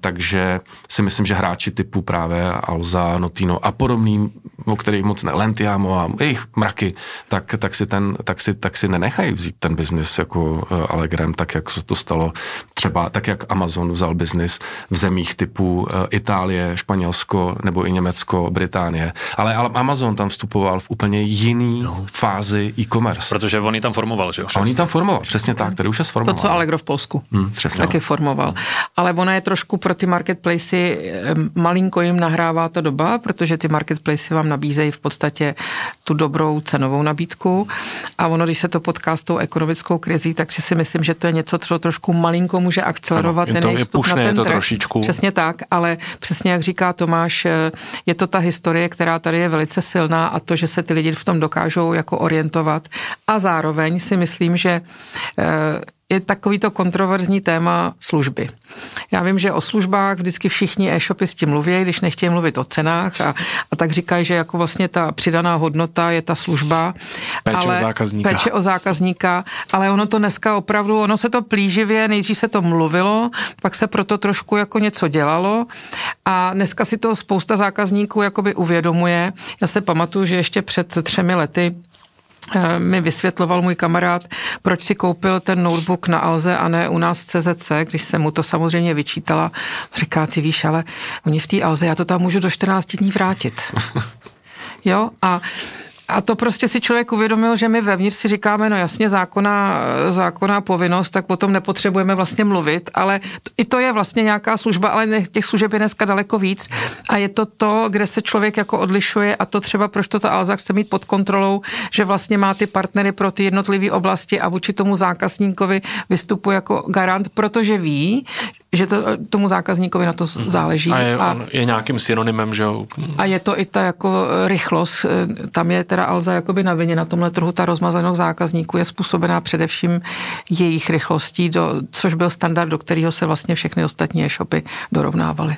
takže si myslím, že hráči typu právě Alza, Notino a podobným, o kterých moc ne, Lentiamo a jejich mraky, tak, tak, si ten, tak, si, tak si nenechají vzít ten biznis jako Allegrem, tak jak se to stalo třeba, tak jak Amazon vzal biznis v zemích typu Itálie, Španělsko nebo i Německo, Británie. Ale Amazon tam vstupoval v úplně jiný no. fázi e-commerce. Protože oni tam formoval, že jo? Oni tam formoval. Allegro, přesně tak, tady už je sformoval. To, co Allegro v Polsku hmm, taky formoval. Ale ona je trošku pro ty marketplacy, malinko jim nahrává ta doba, protože ty marketplacy vám nabízejí v podstatě tu dobrou cenovou nabídku a ono, když se to potká s tou ekonomickou krizí, takže si myslím, že to je něco, co trošku malinko může akcelerovat ten vstup na ten trh. Přesně tak, ale přesně jak říká Tomáš, je to ta historie, která tady je velice silná a to, že se ty lidi v tom dokážou jako orientovat a zároveň si myslím, že je takovýto kontroverzní téma služby. Já vím, že o službách vždycky všichni e-shopy s tím mluví, když nechtějí mluvit o cenách a, a tak říkají, že jako vlastně ta přidaná hodnota je ta služba. Péče ale, o zákazníka. Péče o zákazníka, ale ono to dneska opravdu, ono se to plíživě, nejdřív se to mluvilo, pak se proto trošku jako něco dělalo a dneska si to spousta zákazníků jakoby uvědomuje. Já se pamatuju, že ještě před třemi lety mi vysvětloval můj kamarád, proč si koupil ten notebook na Alze a ne u nás C Z C, když jsem mu to samozřejmě vyčítala. Říká, ty víš, ale oni v té Alze, já to tam můžu do čtrnácti dní vrátit. Jo, a A to prostě si člověk uvědomil, že my vevnitř si říkáme, no jasně, zákonná, zákonná povinnost, tak potom nepotřebujeme vlastně mluvit, ale to, i to je vlastně nějaká služba, ale těch služeb je dneska daleko víc a je to to, kde se člověk jako odlišuje a to třeba, proč to ta Alza chce mít pod kontrolou, že vlastně má ty partnery pro ty jednotlivé oblasti a vůči tomu zákazníkovi vystupuje jako garant, protože ví, že to, tomu zákazníkovi na to záleží. A je, a, je nějakým synonymem, že jo? A je to i ta jako rychlost, tam je teda Alza jakoby na vině na tomhle trhu, ta rozmazanost zákazníků je způsobená především jejich rychlostí, do, což byl standard, do kterého se vlastně všechny ostatní e-shopy dorovnávaly.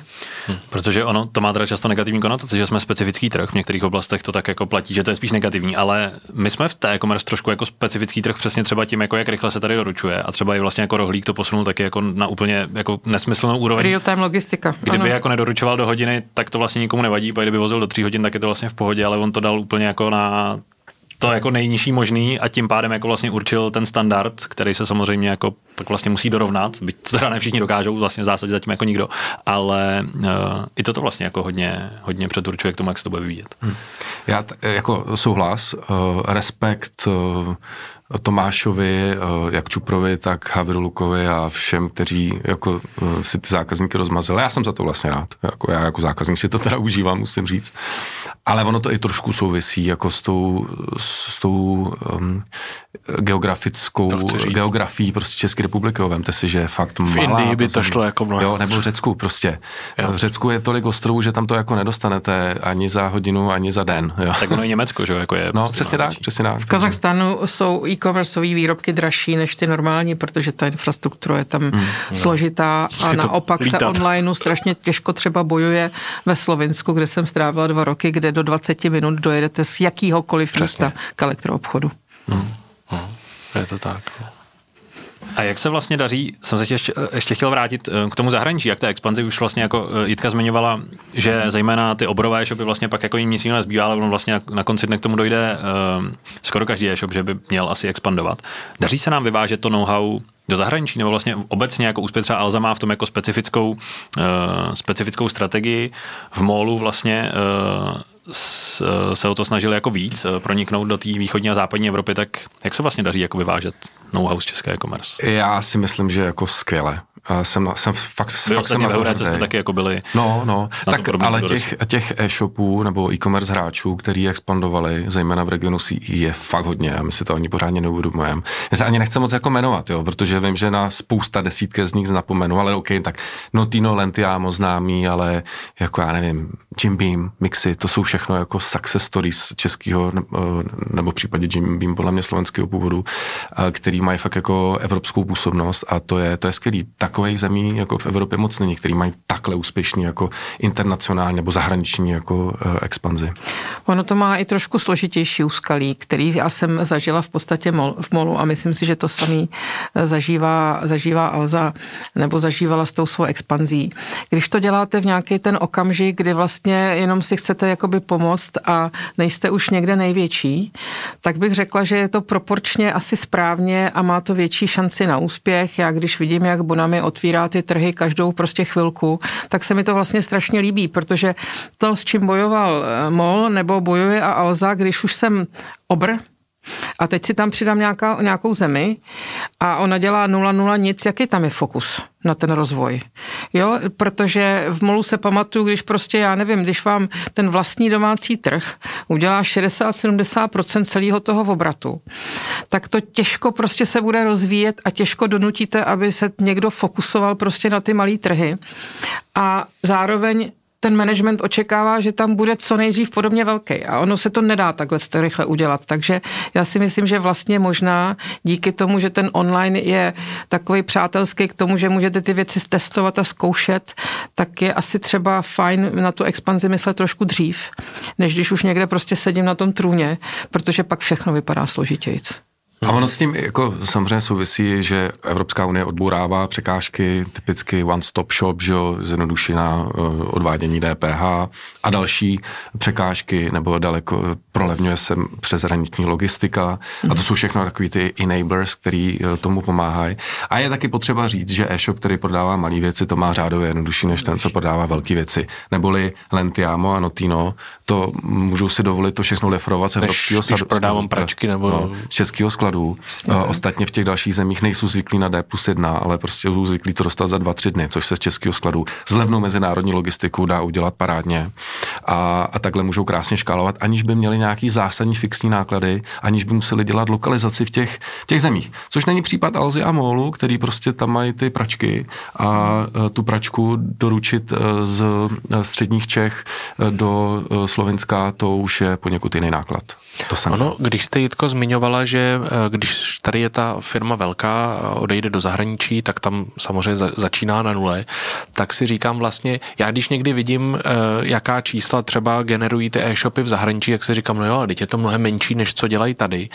Hm, protože ono, to má teda často negativní konotace, že jsme specifický trh, v některých oblastech to tak jako platí, že to je spíš negativní, ale my jsme v té e-commerce trošku jako specifický trh přesně třeba tím, jako jak rychle se tady doručuje a třeba i vlastně jako Rohlík to posunul taky jako na úplně jako nesmyslnou úroveň. Real time logistika. Kdyby ano. jako nedoručoval do hodiny, tak to vlastně nikomu nevadí, pak kdyby vozil do tří hodin, tak je to vlastně v pohodě, ale on to dal úplně jako na to jako nejnižší možný a tím pádem jako vlastně určil ten standard, který se samozřejmě jako tak vlastně musí dorovnat, byť to teda ne všichni dokážou, vlastně v zásadě zatím jako nikdo, ale uh, i to to vlastně jako hodně, hodně předurčuje k tomu, jak se to bude vyvíjet. Hmm. Já t- jako souhlas, uh, respekt uh, Tomášovi, jak Čuprovi, tak Havrilukovi a všem, kteří jako si ty zákazníky rozmazili. Já jsem za to vlastně rád. Jako já jako zákazník si to teda užívám, musím říct. Ale ono to i trošku souvisí jako s tou, s tou um, geografickou geografií prostě České republiky. Vemte si, že fakt v malá. V Indii by to šlo jako mnohem. Jo, nebo v Řecku prostě. Jo. V Řecku je tolik ostrovů, že tam to jako nedostanete ani za hodinu, ani za den. Jo. Tak ono i Německo, že jako je. No, přesně tak, přesně tak. V Kazachstánu jsou i e-commerceový výrobky dražší než ty normální, protože ta infrastruktura je tam hmm, složitá a naopak lítat. Se online strašně těžko třeba bojuje ve Slovinsku, kde jsem strávila dva roky, kde do dvaceti minut dojedete z jakýhokoliv Přesně. místa k elektroobchodu. Hmm, hmm, je to tak. A jak se vlastně daří, jsem se ještě, ještě chtěl vrátit k tomu zahraničí, jak ta expanzi už vlastně jako Jitka zmiňovala, že zejména ty oborové e-shopy vlastně pak jako jim nic jiného nezbývá, ale on vlastně na konci dne k tomu dojde um, skoro každý e-shop, že by měl asi expandovat. Daří se nám vyvážet to know-how do zahraničí, nebo vlastně obecně jako úspěch třeba Alza má v tom jako specifickou, uh, specifickou strategii v Mallu vlastně uh, se o to snažili jako víc proniknout do té východní a západní Evropy, tak jak se vlastně daří jako vyvážet know-how z české e-commerce? Já si myslím, že jako skvěle. Jsem, jsem fakt, fakt jsem na to hrdý. Jste taky jako byli... No, no, tak, ale těch, těch e-shopů nebo e-commerce hráčů, který expandovali, zejména v regionu C I, je fakt hodně a my si to ani pořádně neuvědomujeme. Já se ani nechci moc jako jmenovat, jo, protože vím, že na spousta desítky z nich napomenu, ale ok, tak Notino, Lentiamo známý, ale jako já nevím, GymBeam, Mixy, to jsou všechno jako success stories českého nebo v případě GymBeam podle mě slovenského původu, který mají fakt jako evropskou působnost a to je, to je skvělý. Takových zemí jako v Evropě moc není, který mají takhle úspěšný jako internacionální nebo zahraniční jako expanzi. Ono to má i trošku složitější úskalí, který já jsem zažila v podstatě v Mallu a myslím si, že to samý zažívá, zažívá Alza nebo zažívala s tou svou expanzí. Když to děláte v nějaký ten okamžik, kdy vlastně jenom si chcete jakoby pomoct a nejste už někde největší, tak bych řekla, že je to proporčně asi správně a má to větší šanci na úspěch. Já když vidím, jak Bonami otvírá ty trhy každou prostě chvilku, tak se mi to vlastně strašně líbí, protože to, s čím bojoval Mall nebo bojuje a Alza, když už jsem obr, a teď si tam přidám nějaká, nějakou zemi a ona dělá nula nula nic, jaký tam je fokus na ten rozvoj. Jo, protože v Mallu se pamatuju, když prostě, já nevím, když vám ten vlastní domácí trh udělá šedesát sedmdesát procent celého toho obratu, tak to těžko prostě se bude rozvíjet a těžko donutíte, aby se někdo fokusoval prostě na ty malý trhy a zároveň ten management očekává, že tam bude co nejdřív podobně velký a ono se to nedá takhle rychle udělat. Takže já si myslím, že vlastně možná díky tomu, že ten online je takový přátelský k tomu, že můžete ty věci testovat a zkoušet, tak je asi třeba fajn na tu expanzi myslet trošku dřív, než když už někde prostě sedím na tom trůně, protože pak všechno vypadá složitějc. A ono s tím jako samozřejmě souvisí, že Evropská unie odbourává překážky, typicky one-stop shop, že jo, zjednodušená odvádění D P H a další překážky, nebo daleko prolevňuje se přeshraniční logistika a to jsou všechno takový ty enablers, který tomu pomáhají. A je taky potřeba říct, že e-shop, který prodává malé věci, to má řádově jednodušší než ten, co prodává velké věci. Neboli Lentiamo a Notino, to můžou si dovolit to všechno lefrovat z evropského skladu. Když prodávám pračky nebo no, z českého skladu. Ostatně v těch dalších zemích nejsou zvyklí na D plus jedna, ale prostě jsou zvyklí to dostat za dva, tři dny, což se z českého skladu s levnou mezinárodní logistikou dá udělat parádně. A, a takhle můžou krásně škálovat, aniž by měli nějaký zásadní fixní náklady, aniž by museli dělat lokalizaci v těch, těch zemích. Což není případ Alzy a Mallu, který prostě tam mají ty pračky a tu pračku doručit z středních Čech do Slovenska, to už je poněkud jiný náklad. To samé. Ano, když jste, Jitko, zmiňovala, že když tady je ta firma velká, odejde do zahraničí, tak tam samozřejmě začíná na nule, tak si říkám vlastně, já když někdy vidím, jaká čísla třeba generují ty e-shopy v zahraničí, jak si říkám, no jo, teď je to mnohem menší, než co dělají tady.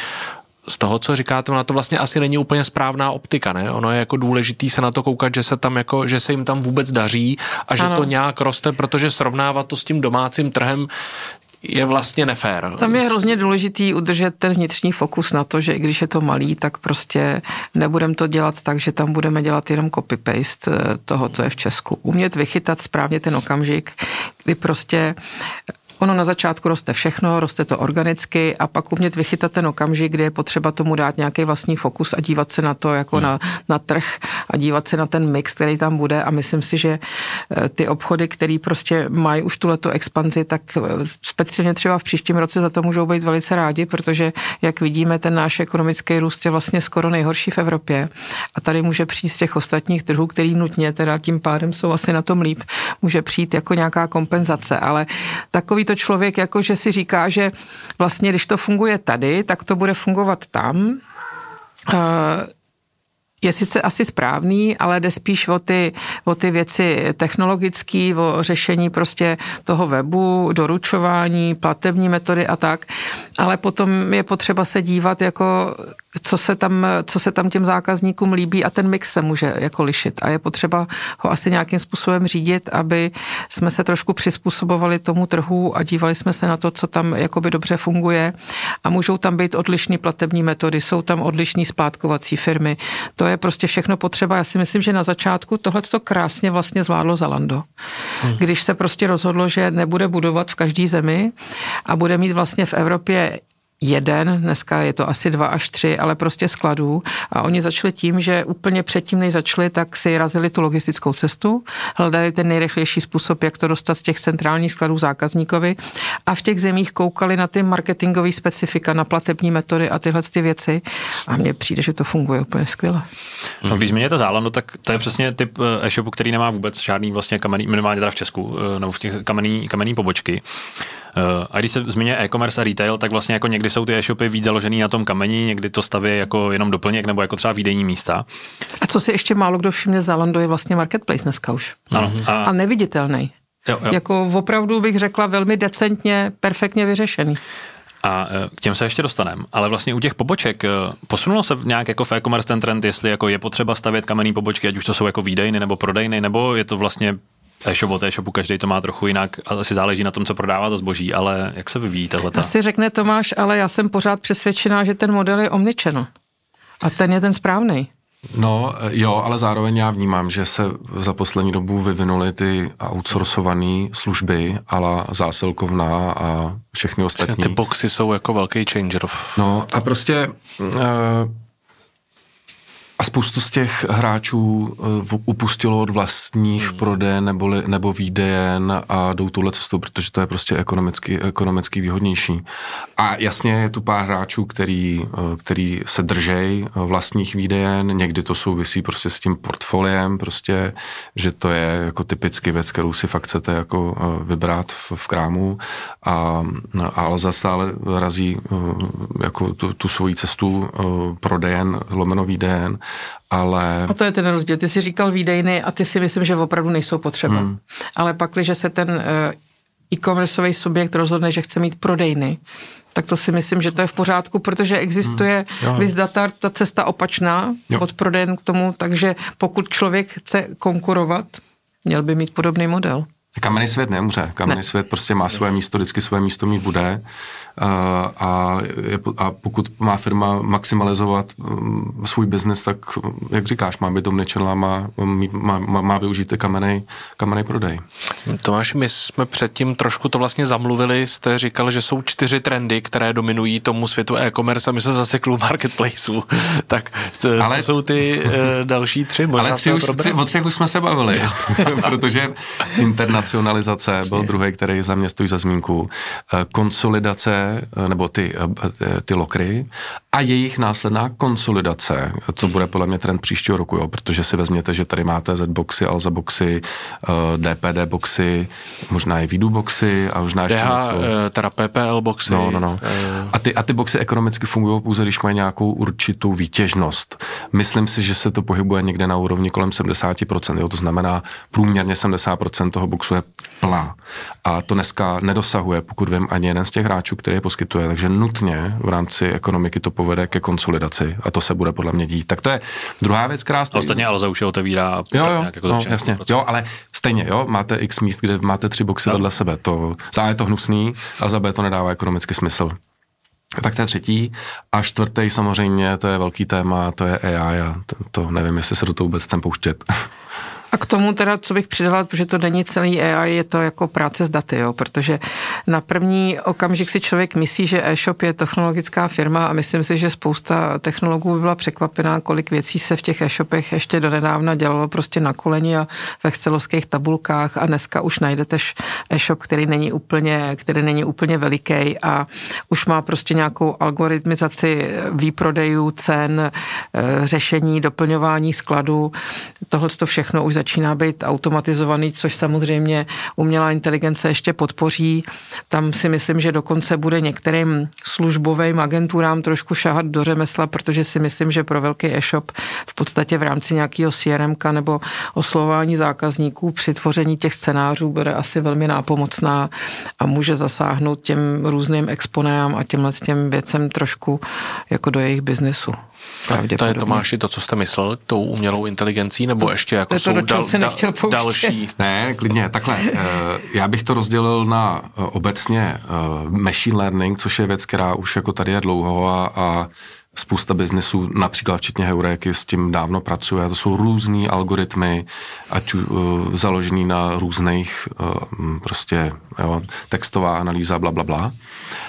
Z toho, co říkáte, na to vlastně asi není úplně správná optika, ne? Ono je jako důležitý se na to koukat, že se tam jako, že se jim tam vůbec daří a že ano, to nějak roste, protože srovnávat to s tím domácím trhem je vlastně nefér. Tam je hrozně důležitý udržet ten vnitřní fokus na to, že i když je to malý, tak prostě nebudeme to dělat tak, že tam budeme dělat jenom copy-paste toho, co je v Česku. Umět vychytat správně ten okamžik, kdy prostě ono na začátku roste všechno, roste to organicky a pak umět vychytat ten okamžik, kdy je potřeba tomu dát nějaký vlastní fokus a dívat se na to jako hmm. na, na trh a dívat se na ten mix, který tam bude a myslím si, že ty obchody, který prostě mají už tuhletu expanzi, tak speciálně třeba v příštím roce za to můžou být velice rádi, protože jak vidíme, ten náš ekonomický růst je vlastně skoro nejhorší v Evropě a tady může přijít z těch ostatních trhů, který nutně teda tím pádem jsou asi na tom líp, může přijít jako nějaká kompenzace, ale takový to člověk jako, že si říká, že vlastně, když to funguje tady, tak to bude fungovat tam. Je sice asi správný, ale jde spíš o ty, o ty věci technologické, o řešení prostě toho webu, doručování, platební metody a tak, ale potom je potřeba se dívat jako co se tam, co se tam těm zákazníkům líbí a ten mix se může jako lišit a je potřeba ho asi nějakým způsobem řídit, aby jsme se trošku přizpůsobovali tomu trhu a dívali jsme se na to, co tam jakoby dobře funguje a můžou tam být odlišné platební metody, jsou tam odlišné splátkovací firmy, to je prostě všechno potřeba. Já si myslím, že na začátku tohleto krásně vlastně zvládlo Zalando, hmm. když se prostě rozhodlo, že nebude budovat v každý zemi a bude mít vlastně v Evropě jeden, dneska je to asi dva až tři, ale prostě skladů a oni začali tím, že úplně předtím, než začali, tak si razili tu logistickou cestu, hledali ten nejrychlejší způsob, jak to dostat z těch centrálních skladů zákazníkovi a v těch zemích koukali na ty marketingové specifika, na platební metody a tyhle ty věci a mně přijde, že to funguje úplně skvěle. No, když zmíníte Zalando, tak to je přesně typ e-shopu, který nemá vůbec žádný vlastně kamenný, minimálně teda v Česku, nebo v těch kamenný, kamenný pobočky. A když se zmíní e-commerce a retail, tak vlastně jako někdy jsou ty e-shopy víc založený na tom kameni, někdy to staví jako jenom doplněk nebo jako třeba výdejní místa. A co si ještě málo kdo všimne, Zalando je vlastně marketplace dneska už. Ano. A, a neviditelný. Jo, jo. Jako opravdu bych řekla velmi decentně, perfektně vyřešený. A k těm se ještě dostaneme, ale vlastně u těch poboček posunulo se nějak jako v e-commerce ten trend, jestli jako je potřeba stavět kamenný pobočky, ať už to jsou jako výdejny nebo prodejny, nebo je to vlastně e-shop od e-shopu, každý to má trochu jinak a asi záleží na tom, co prodává za zboží, ale jak se vyvíjí tahleta? Asi řekne Tomáš, ale já jsem pořád přesvědčená, že ten model je omnichannel a ten je ten správný. No jo, ale zároveň já vnímám, že se za poslední dobu vyvinuly ty outsourcované služby a la zásilkovna a všechny ostatní. Ty boxy jsou jako velký changer. No a prostě a spoustu z těch hráčů upustilo od vlastních hmm. prodejen nebo, nebo výdejen a jdou touhle cestou, protože to je prostě ekonomicky, ekonomicky výhodnější. A jasně je tu pár hráčů, který, který se držej vlastních výdejen, někdy to souvisí prostě s tím portfoliem, prostě, že to je jako typicky věc, kterou si fakt chcete jako vybrat v, v krámu a, a Alza stále razí jako tu, tu svoji cestu prodejen, lomeno výdejen. Ale... A to je ten rozdíl. Ty jsi říkal výdejny a ty si myslím, že opravdu nejsou potřeba. Hmm. Ale pak, když se ten e-commerceový subjekt rozhodne, že chce mít prodejny, tak to si myslím, že to je v pořádku, protože existuje hmm. vyzdata ta cesta opačná jo. od prodejen k tomu, takže pokud člověk chce konkurovat, měl by mít podobný model. Kamenný svět neumře. Kamenný ne. svět prostě má svoje místo, vždycky svoje místo mít bude a, je, a pokud má firma maximalizovat svůj biznis, tak jak říkáš, má být domnečená, má, má, má využít kamenný, kamenný prodej. Tomáši, my jsme předtím trošku to vlastně zamluvili, jste říkal, že jsou čtyři trendy, které dominují tomu světu e-commerce a my se zasekli u marketplaceů. Tak to, ale, co jsou ty další tři? Možná ale tři už, tři, o třech už jsme se bavili, protože internet nacionalizace byl druhý, který za mě stojí za zmínku. Konsolidace, nebo ty, ty lokry a jejich následná konsolidace, co bude podle mě trend příštího roku, jo, protože si vezměte, že tady máte Z-boxy, Alza boxy, D P D boxy, možná i Vidu boxy a možná ještě něco. Teda P P L boxy. No, no, no. A ty, a ty boxy ekonomicky fungují pouze, když mají nějakou určitou výtěžnost. Myslím si, že se to pohybuje někde na úrovni kolem sedmdesát procent, jo, to znamená průměrně sedmdesát procent toho boxu je plá. A to dneska nedosahuje, pokud vím, ani jeden z těch hráčů, který je poskytuje, takže nutně v rámci ekonomiky to povede ke konsolidaci a to se bude podle mě dít. Tak to je druhá věc, která stojí. Ostatně Alza už je otevírá. Jo, jo, nějak jako no, jasně. Jo, ale stejně, jo, máte x míst, kde máte tři boxy no. vedle sebe. To, za A je to hnusný a za B to nedává ekonomicky smysl. Tak to je třetí. A čtvrtý samozřejmě, to je velký téma, to je A I a to, to nevím, jestli se do toho vůbec chcem pouštět. A k tomu teda, co bych přidala, protože to není celý A I, je to jako práce s daty, jo, protože na první okamžik si člověk myslí, že e-shop je technologická firma a myslím si, že spousta technologů by byla překvapená, kolik věcí se v těch e-shopech ještě donedávna dělalo prostě na koleni a ve excelovských tabulkách a dneska už najdete e-shop, který není úplně, který není úplně veliký a už má prostě nějakou algoritmizaci výprodejů, cen, řešení, doplňování skladu, tohle to všechno už začíná být automatizovaný, což samozřejmě umělá inteligence ještě podpoří. Tam si myslím, že dokonce bude některým službovým agenturám trošku šahat do řemesla, protože si myslím, že pro velký e-shop v podstatě v rámci nějakého C R M ka nebo oslovování zákazníků při tvoření těch scénářů bude asi velmi nápomocná a může zasáhnout těm různým exponéám a těmhle těm věcem trošku jako do jejich biznesu. To je, Tomáši, to, co jste myslel, tou umělou inteligencí, nebo ještě jako to jsou to, dal, dal, další? Ne, klidně, takhle. Já bych to rozdělil na obecně machine learning, což je věc, která už jako tady je dlouho a, a spousta biznesů, například včetně Heureky, s tím dávno pracuje. To jsou různý algoritmy, ať uh, založený na různých uh, prostě jo, textová analýza, bla, bla, bla.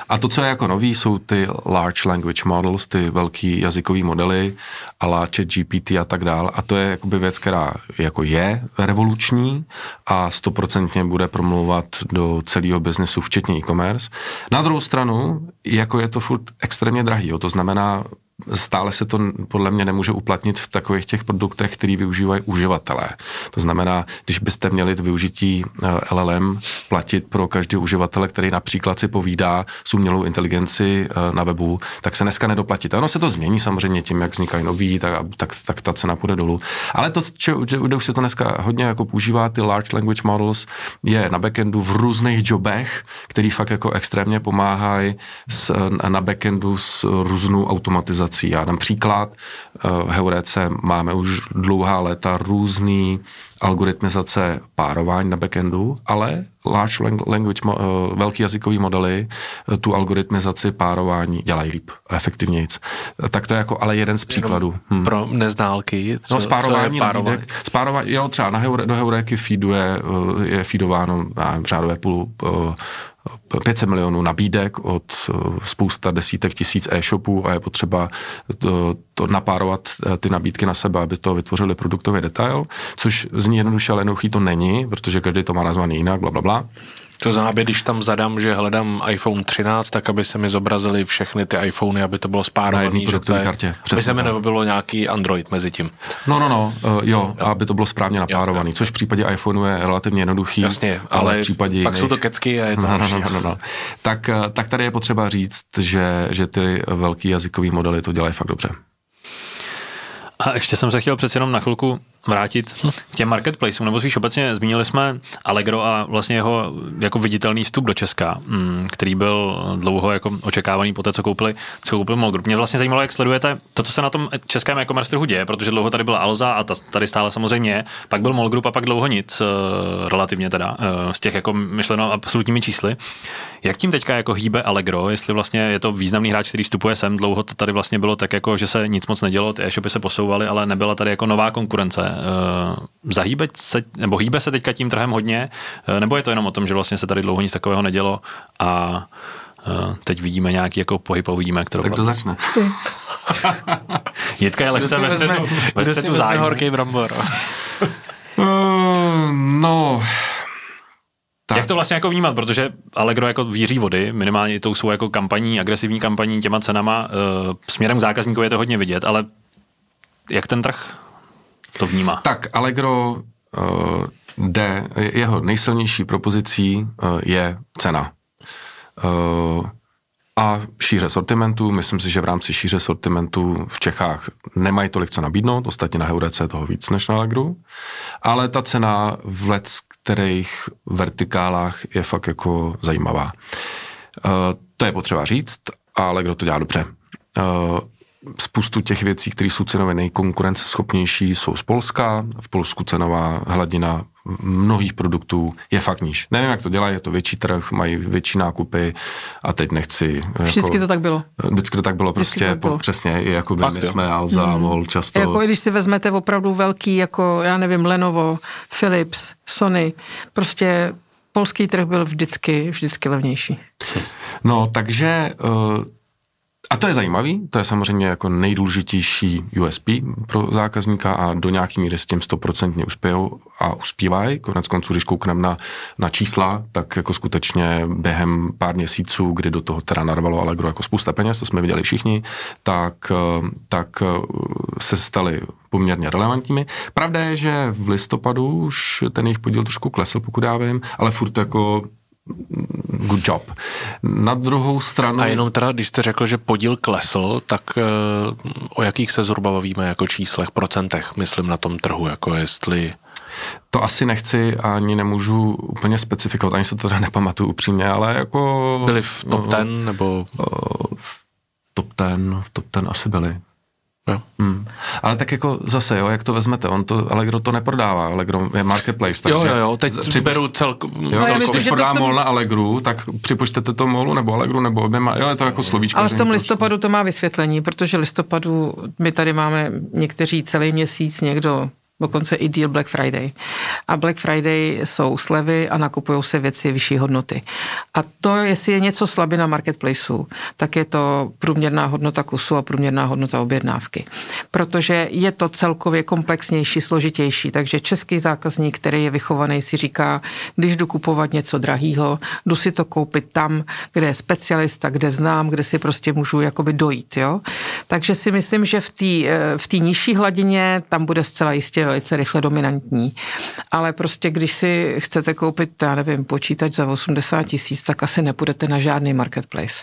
A to, co je jako nový, jsou ty large language models, ty velký jazykový modely, ala ChatGPT a tak dál. A to je jakoby věc, která jako je revoluční a stoprocentně bude promlouvat do celého biznesu, včetně e-commerce. Na druhou stranu, jako je to furt extrémně drahý, jo, to znamená, stále se to podle mě nemůže uplatnit v takových těch produktech, který využívají uživatelé. To znamená, když byste měli využití L L M platit pro každý uživatele, který například si povídá s umělou inteligenci na webu, tak se dneska nedoplatíte. Ono se to změní samozřejmě tím, jak vznikají nový, tak, tak, tak ta cena půjde dolů. Ale to, kde už se to dneska hodně jako používá, ty large language models, je na backendu v různých jobech, který fakt jako extrémně pomáhají na backendu s různou automatizací. Já dám příklad, v Heurece máme už dlouhá léta různý algoritmizace párování na backendu, ale large language, velký jazykový modely tu algoritmizaci párování dělají líp, efektivnějc. Tak to je jako ale jeden z příkladů. Hmm. Pro neználky, co, no, z párování, co je párování? Z párování, jo, třeba na Heure, do Heureky feeduje, je feedováno na řádové půl pět set milionů nabídek od spousta desítek tisíc e-shopů a je potřeba to, to napárovat ty nabídky na sebe, aby to vytvořili produktový detail, což zní jednoduše, ale jednoduchý to není, protože každý to má nazvaný jinak, blablabla. Bla, bla. To znamená, když tam zadám, že hledám iPhone třináct, tak aby se mi zobrazily všechny ty iPhony, aby to bylo spárovaný, že to je, kartě. Přesně, aby se mi nebylo nějaký Android mezi tím. No, no, no, uh, jo, jo, aby to bylo správně napárovaný, jo, jo. Což v případě iPhoneu je relativně jednoduchý. Jasně, ale, ale v případě jiných... pak jsou to kecky a je to no, no, no, no, no. Tak, tak tady je potřeba říct, že, že ty velký jazykový modely to dělají fakt dobře. A ještě jsem se chtěl přeci jenom na chvilku vrátit k těm marketplaceům, nebo spíš obecně zmínili jsme Allegro a vlastně jeho jako viditelný vstup do Česka, který byl dlouho jako očekávaný po té, co koupili, co koupili Mall Group. Mě vlastně zajímalo, jak sledujete to, co se na tom českém e-commerce trhu děje, protože dlouho tady byla Alza a ta, tady stále samozřejmě, pak byl Mall Group a pak dlouho nic, relativně teda, z těch jako myšleno absolutními čísly. Jak tím teďka jako hýbe Allegro, jestli vlastně je to významný hráč, který vstupuje sem, dlouho tady vlastně bylo tak jako, že se nic moc nedělo, ty e-shopy se posouvaly, ale nebyla tady jako nová konkurence. Zahýbe se, nebo hýbe se teďka tím trhem hodně, nebo je to jenom o tom, že vlastně se tady dlouho nic takového nedělo a teď vidíme nějaký jako pohyb, vidíme, jak to Tak to začne. Jitka je lehce ve střetu, ve střetu zájmu. Horký brambor. No... Tak. Jak to vlastně jako vnímat, protože Allegro jako víří vody, minimálně i tou svou jako kampaní, agresivní kampaní, těma cenama, směrem k zákazníku je to hodně vidět, ale jak ten trh to vnímá? Tak Allegro jde, jeho nejsilnější propozicí je cena. A šíře sortimentu, myslím si, že v rámci šíře sortimentu v Čechách nemají tolik co nabídnout, ostatně na Heurece toho víc než na Allegru, ale ta cena v lec kterých vertikálách je fakt jako zajímavá. To je potřeba říct, ale kdo to dělá dobře. Spoustu těch věcí, které jsou cenově nejkonkurenceschopnější, jsou z Polska. V Polsku cenová hladina mnohých produktů je fakt níž. Nevím, jak to dělají, je to větší trh, mají větší nákupy a teď nechci... Vždycky jako, to tak bylo. Vždycky to tak bylo, vždycky prostě, tak bylo. Po, přesně, jako my jsme Alza, mm. Mall, často... Jako když si vezmete opravdu velký, jako já nevím, Lenovo, Philips, Sony, prostě polský trh byl vždycky, vždycky levnější. No, takže... Uh, A to je zajímavý, to je samozřejmě jako nejdůležitější U S P pro zákazníka a do nějaký míry s tím stoprocentně uspějou a uspívají. Konec konců, když koukneme na, na čísla, tak jako skutečně během pár měsíců, kdy do toho teda narvalo Allegro jako spousta peněz, to jsme viděli všichni, tak, tak se staly poměrně relevantními. Pravda je, že v listopadu už ten jejich podíl trošku klesl, pokud já vím, ale furt jako... Good job. Na druhou stranu... A jenom teda, když jste řekl, že podíl klesl, tak o jakých se zhruba bavíme jako číslech, procentech, myslím na tom trhu, jako jestli... To asi nechci ani nemůžu úplně specifikovat, ani se to teda nepamatuju upřímně, ale jako... Byli v top deset nebo... top deset, top deset asi byli. No. Hmm. Ale tak jako zase, jo, jak to vezmete, on to, Allegro to neprodává, Allegro je marketplace, takže... Jo, jo, jo, teď přiberu celku... Když prodá Mall na Allegru, tak připočtete to Mallu nebo Allegru, nebo oběma, jo, je to jako slovíčko. Ale v tom listopadu to má vysvětlení, protože listopadu my tady máme někteří celý měsíc, někdo... dokonce i deal Black Friday. A Black Friday jsou slevy a nakupují se věci vyšší hodnoty. A to, jestli je něco slabina marketplaceu, tak je to průměrná hodnota kusu a průměrná hodnota objednávky. Protože je to celkově komplexnější, složitější. Takže český zákazník, který je vychovaný, si říká, když jdu kupovat něco drahýho, jdu si to koupit tam, kde je specialista, kde znám, kde si prostě můžu jakoby dojít. Jo? Takže si myslím, že v té v té nižší hladině tam bude zcela jistě velice rychle dominantní. Ale prostě, když si chcete koupit, já nevím, počítač za osmdesát tisíc, tak asi nepůjdete na žádný marketplace.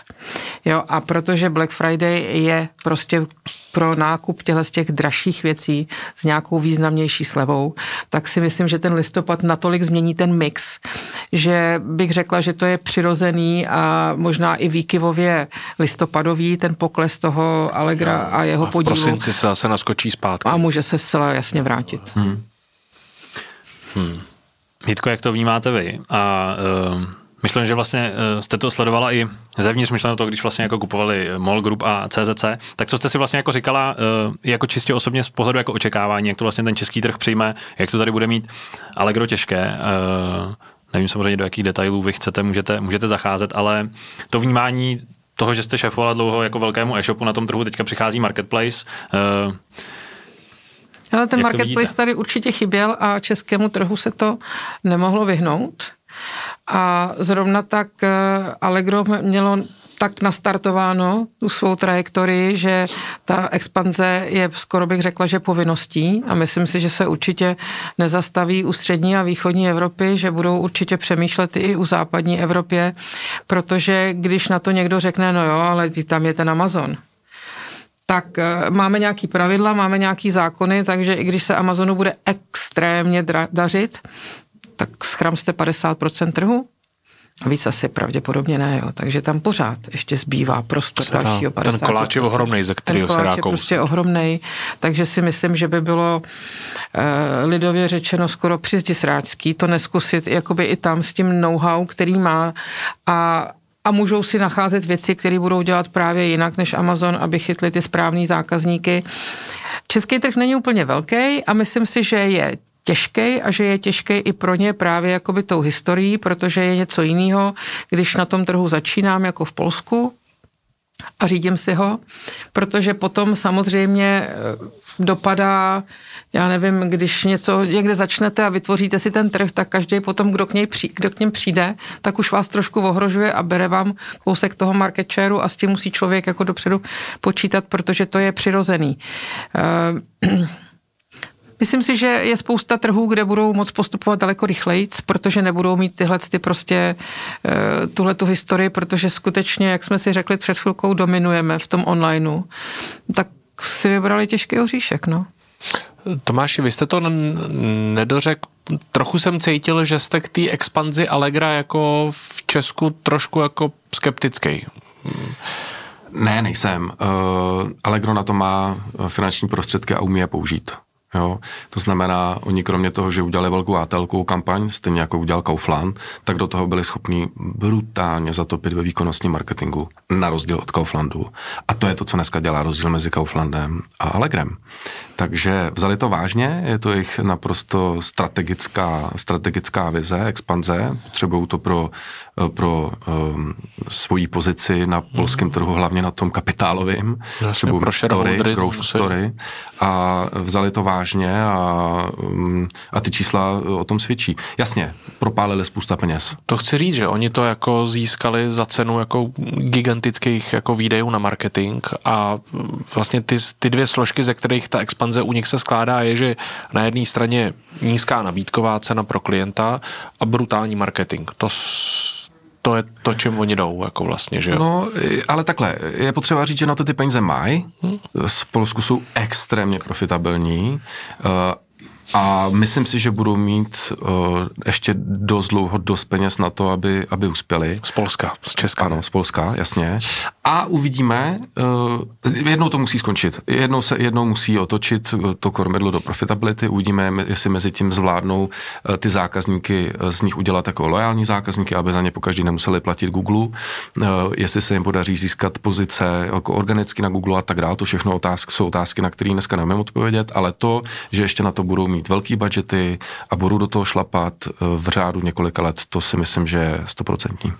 Jo, a protože Black Friday je prostě pro nákup těchto z těch dražších věcí s nějakou významnější slevou, tak si myslím, že ten listopad natolik změní ten mix, že bych řekla, že to je přirozený a možná i výkyvově listopadový, ten pokles toho Allegra no, a jeho a v podílu. V prosinci se zase naskočí zpátky. A může se zcela jasně vrátit. Hmm. Hmm. Jitko, jak to vnímáte vy? A uh, myslím, že vlastně uh, jste to sledovala i zevnitř, myšleno to, když vlastně jako kupovali Mall Group a C Z C, tak co jste si vlastně jako říkala uh, jako čistě osobně z pohledu jako očekávání, jak to vlastně ten český trh přijme, jak to tady bude mít Allegro těžké, uh, nevím samozřejmě, do jakých detailů vy chcete, můžete, můžete zacházet, ale to vnímání toho, že jste šéfovala dlouho jako velkému e-shopu na tom trhu, teďka přichází marketplace. Uh, Ale ten marketplace tady určitě chyběl a českému trhu se to nemohlo vyhnout. A zrovna tak Allegro mělo tak nastartováno tu svou trajektorii, že ta expanze je, skoro bych řekla, že povinností, a myslím si, že se určitě nezastaví u střední a východní Evropy, že budou určitě přemýšlet i u západní Evropě, protože když na to někdo řekne, no jo, ale tam je ten Amazon, tak máme nějaký pravidla, máme nějaký zákony, takže i když se Amazonu bude extrémně dra- dařit, tak schramste padesát procent trhu. A víc asi pravděpodobně ne, jo. Takže tam pořád ještě zbývá prostor dalšího padesát procent. Ten koláč je ohromnej, ze kterého se dá kousnout. Ten koláč je prostě ohromnej, takže si myslím, že by bylo eh, lidově řečeno skoro přizdisrácký to neskusit jakoby i tam s tím know-how, který má, a A můžou si nacházet věci, které budou dělat právě jinak než Amazon, aby chytli ty správný zákazníky. Český trh není úplně velký a myslím si, že je těžký a že je těžký i pro ně právě jakoby tou historií, protože je něco jiného, když na tom trhu začínám jako v Polsku a řídím si ho, protože potom samozřejmě dopadá, já nevím, když něco někde začnete a vytvoříte si ten trh, tak každý potom, kdo k, něj při, kdo k něm přijde, tak už vás trošku ohrožuje a bere vám kousek toho market shareu a s tím musí člověk jako dopředu počítat, protože to je přirozený. Uh, Myslím si, že je spousta trhů, kde budou moc postupovat daleko rychlejc, protože nebudou mít tyhle ty prostě tuhletu historii, protože skutečně, jak jsme si řekli před chvilkou, dominujeme v tom onlineu, tak si vybrali těžký oříšek, no. Tomáši, vy jste to nedořekl. Trochu jsem cítil, že jste k té expanzi Allegra jako v Česku trošku jako skeptický. Ne, nejsem. Uh, Allegro na to má finanční prostředky a umí je použít. Jo, to znamená, oni kromě toho, že udělali velkou átelkou kampaň, stejně jako udělal Kaufland, tak do toho byli schopni brutálně zatopit ve výkonnostním marketingu, na rozdíl od Kauflandu. A to je to, co dneska dělá rozdíl mezi Kauflandem a Allegrem. Takže vzali to vážně, je to jejich naprosto strategická, strategická vize, expanze, potřebují to pro, pro um, svoji pozici na polském trhu, hlavně na tom kapitálovém, potřebují story, growth story, a vzali to vážně A, a ty čísla o tom svědčí. Jasně, propálili spousta peněz. To chci říct, že oni to jako získali za cenu jako gigantických jako výdejů na marketing, a vlastně ty, ty dvě složky, ze kterých ta expanze u nich se skládá, je, že na jedné straně nízká nabídková cena pro klienta a brutální marketing. To To je to, čím oni jdou, jako vlastně, že jo? No, ale takhle, je potřeba říct, že na to ty peníze mají. Z Polsku jsou extrémně profitabilní a myslím si, že budou mít ještě dost dlouho dost peněz na to, aby, aby uspěli. Z Polska, z Česka. Ano, z Polska, jasně. A uvidíme, jednou to musí skončit. Jednou se jednou musí otočit to kormidlo do profitability, uvidíme, jestli mezi tím zvládnou ty zákazníky z nich udělat jako lojální zákazníky, aby za ně pokaždý nemuseli platit Google, jestli se jim podaří získat pozice jako organicky na Google a tak dále. To všechno otázky, jsou otázky, na které dneska nemám odpovědět, ale to, že ještě na to budou mít velký budgety a budou do toho šlapat v řádu několika let, to si myslím, že je stoprocentní.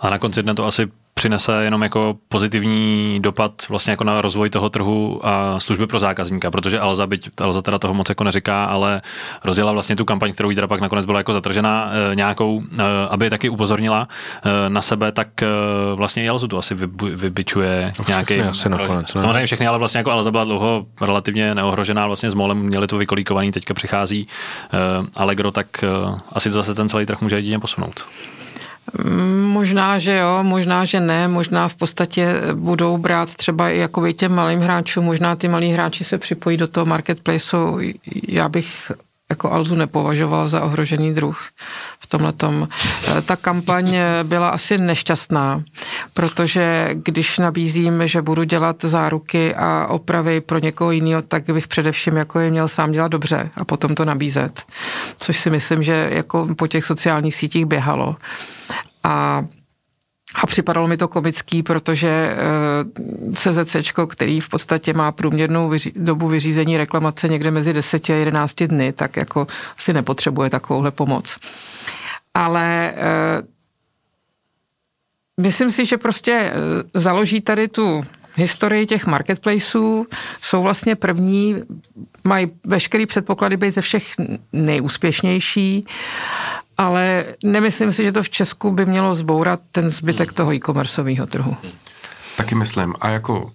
A na konci dne to asi přinese jenom jako pozitivní dopad vlastně jako na rozvoj toho trhu a služby pro zákazníka, protože Alza, byť Alza teda toho moc jako neříká, ale rozjela vlastně tu kampaň, kterou jí teda pak nakonec byla jako zatržená e, nějakou, e, aby je taky upozornila e, na sebe, tak e, vlastně i Alzu to asi vy, vybičuje nějaký. Nakonec, samozřejmě všechny, ale vlastně jako Alza byla dlouho relativně neohrožená, vlastně s Molem měli to vykolíkovaný, teďka přichází e, Allegro, tak e, asi to zase ten celý trh může jedině posunout. Možná, že jo, možná, že ne, možná v podstatě budou brát třeba i jakoby těm malým hráčům, možná ty malí hráči se připojí do toho marketplaceu, já bych jako Alzu nepovažoval za ohrožený druh v tomhletom. Ta kampaň byla asi nešťastná, protože když nabízím, že budu dělat záruky a opravy pro někoho jiného, tak bych především jako je měl sám dělat dobře a potom to nabízet, což si myslím, že jako po těch sociálních sítích běhalo. A A připadalo mi to komický, protože C Z C čko, který v podstatě má průměrnou vyří, dobu vyřízení reklamace někde mezi deset a jedenáct dny, tak jako asi nepotřebuje takovouhle pomoc. Ale myslím si, že prostě založí tady tu historii těch marketplaceů, jsou vlastně první, mají veškerý předpoklady být ze všech nejúspěšnější, ale nemyslím si, že to v Česku by mělo zbourat ten zbytek toho e-commerceového trhu. Taky myslím. A jako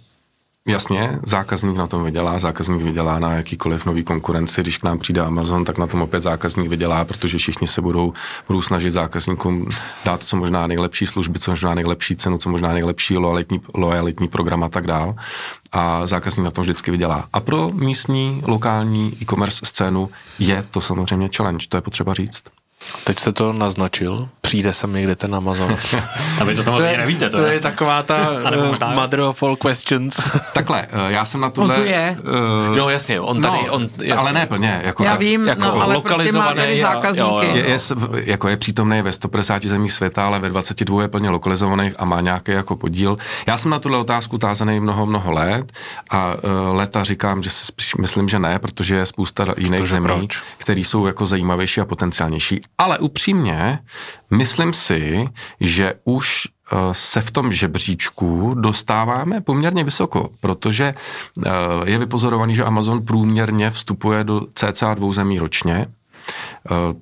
jasně, zákazník na tom vydělá, zákazník vydělá na jakýkoliv nový konkurenci, když k nám přijde Amazon, tak na tom opět zákazník vydělá, protože všichni se budou, budou snažit zákazníkům dát co možná nejlepší služby, co možná nejlepší cenu, co možná nejlepší loajalitní, loajalitní program a tak dál. A zákazník na tom vždycky vydělá. A pro místní, lokální e-commerce scénu je to samozřejmě challenge, to je potřeba říct. Teď jste to naznačil, přijde sem někde ten Amazon. A vy to samozřejmě nevíte. To, to je taková ta uh, mother of all questions. Takhle, já jsem na tuhle... On tu je. Uh, no jasně, on tady... No, on, jasně. Ale ne plně. Jako já tak, vím, jako no, ale prostě má tady zákazníky. A, jo, jo, jo. Je, je, jako je přítomný ve sto padesáti zemích světa, ale ve dvaceti dvou je plně lokalizovaných a má nějaký jako podíl. Já jsem na tuhle otázku tázaný mnoho, mnoho let a uh, leta říkám, že si myslím, že ne, protože je spousta jiných zemí, které jsou jako zajímavější a potenciálnější. Ale upřímně, myslím si, že už se v tom žebříčku dostáváme poměrně vysoko, protože je vypozorovaný, že Amazon průměrně vstupuje do cca dvou zemí ročně.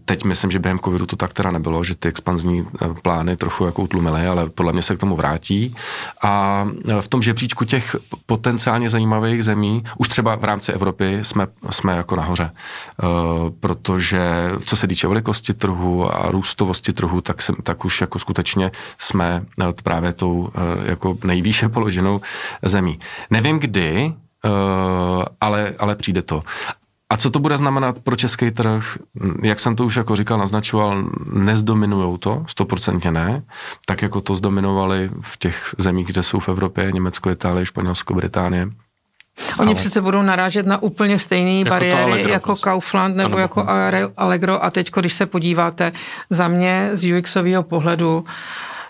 Teď myslím, že během covidu to tak teda nebylo, že ty expanzní plány trochu jako utlumily, ale podle mě se k tomu vrátí. A v tom žebříčku těch potenciálně zajímavých zemí, už třeba v rámci Evropy jsme, jsme jako nahoře, protože co se týče velikosti trhu a růstovosti trhu, tak, se, tak už jako skutečně jsme právě tou jako nejvýše položenou zemí. Nevím kdy, ale, ale přijde to. A co to bude znamenat pro český trh? Jak jsem to už jako říkal, naznačoval, nezdominujou to, stoprocentně ne, tak jako to zdominovali v těch zemích, kde jsou v Evropě, Německo, Itálie, Španělsko, Británie. Oni ale... přece budou narážet na úplně stejné jako bariéry jako Kaufland nebo ano, jako Allegro a teď, když se podíváte za mě z UXového pohledu,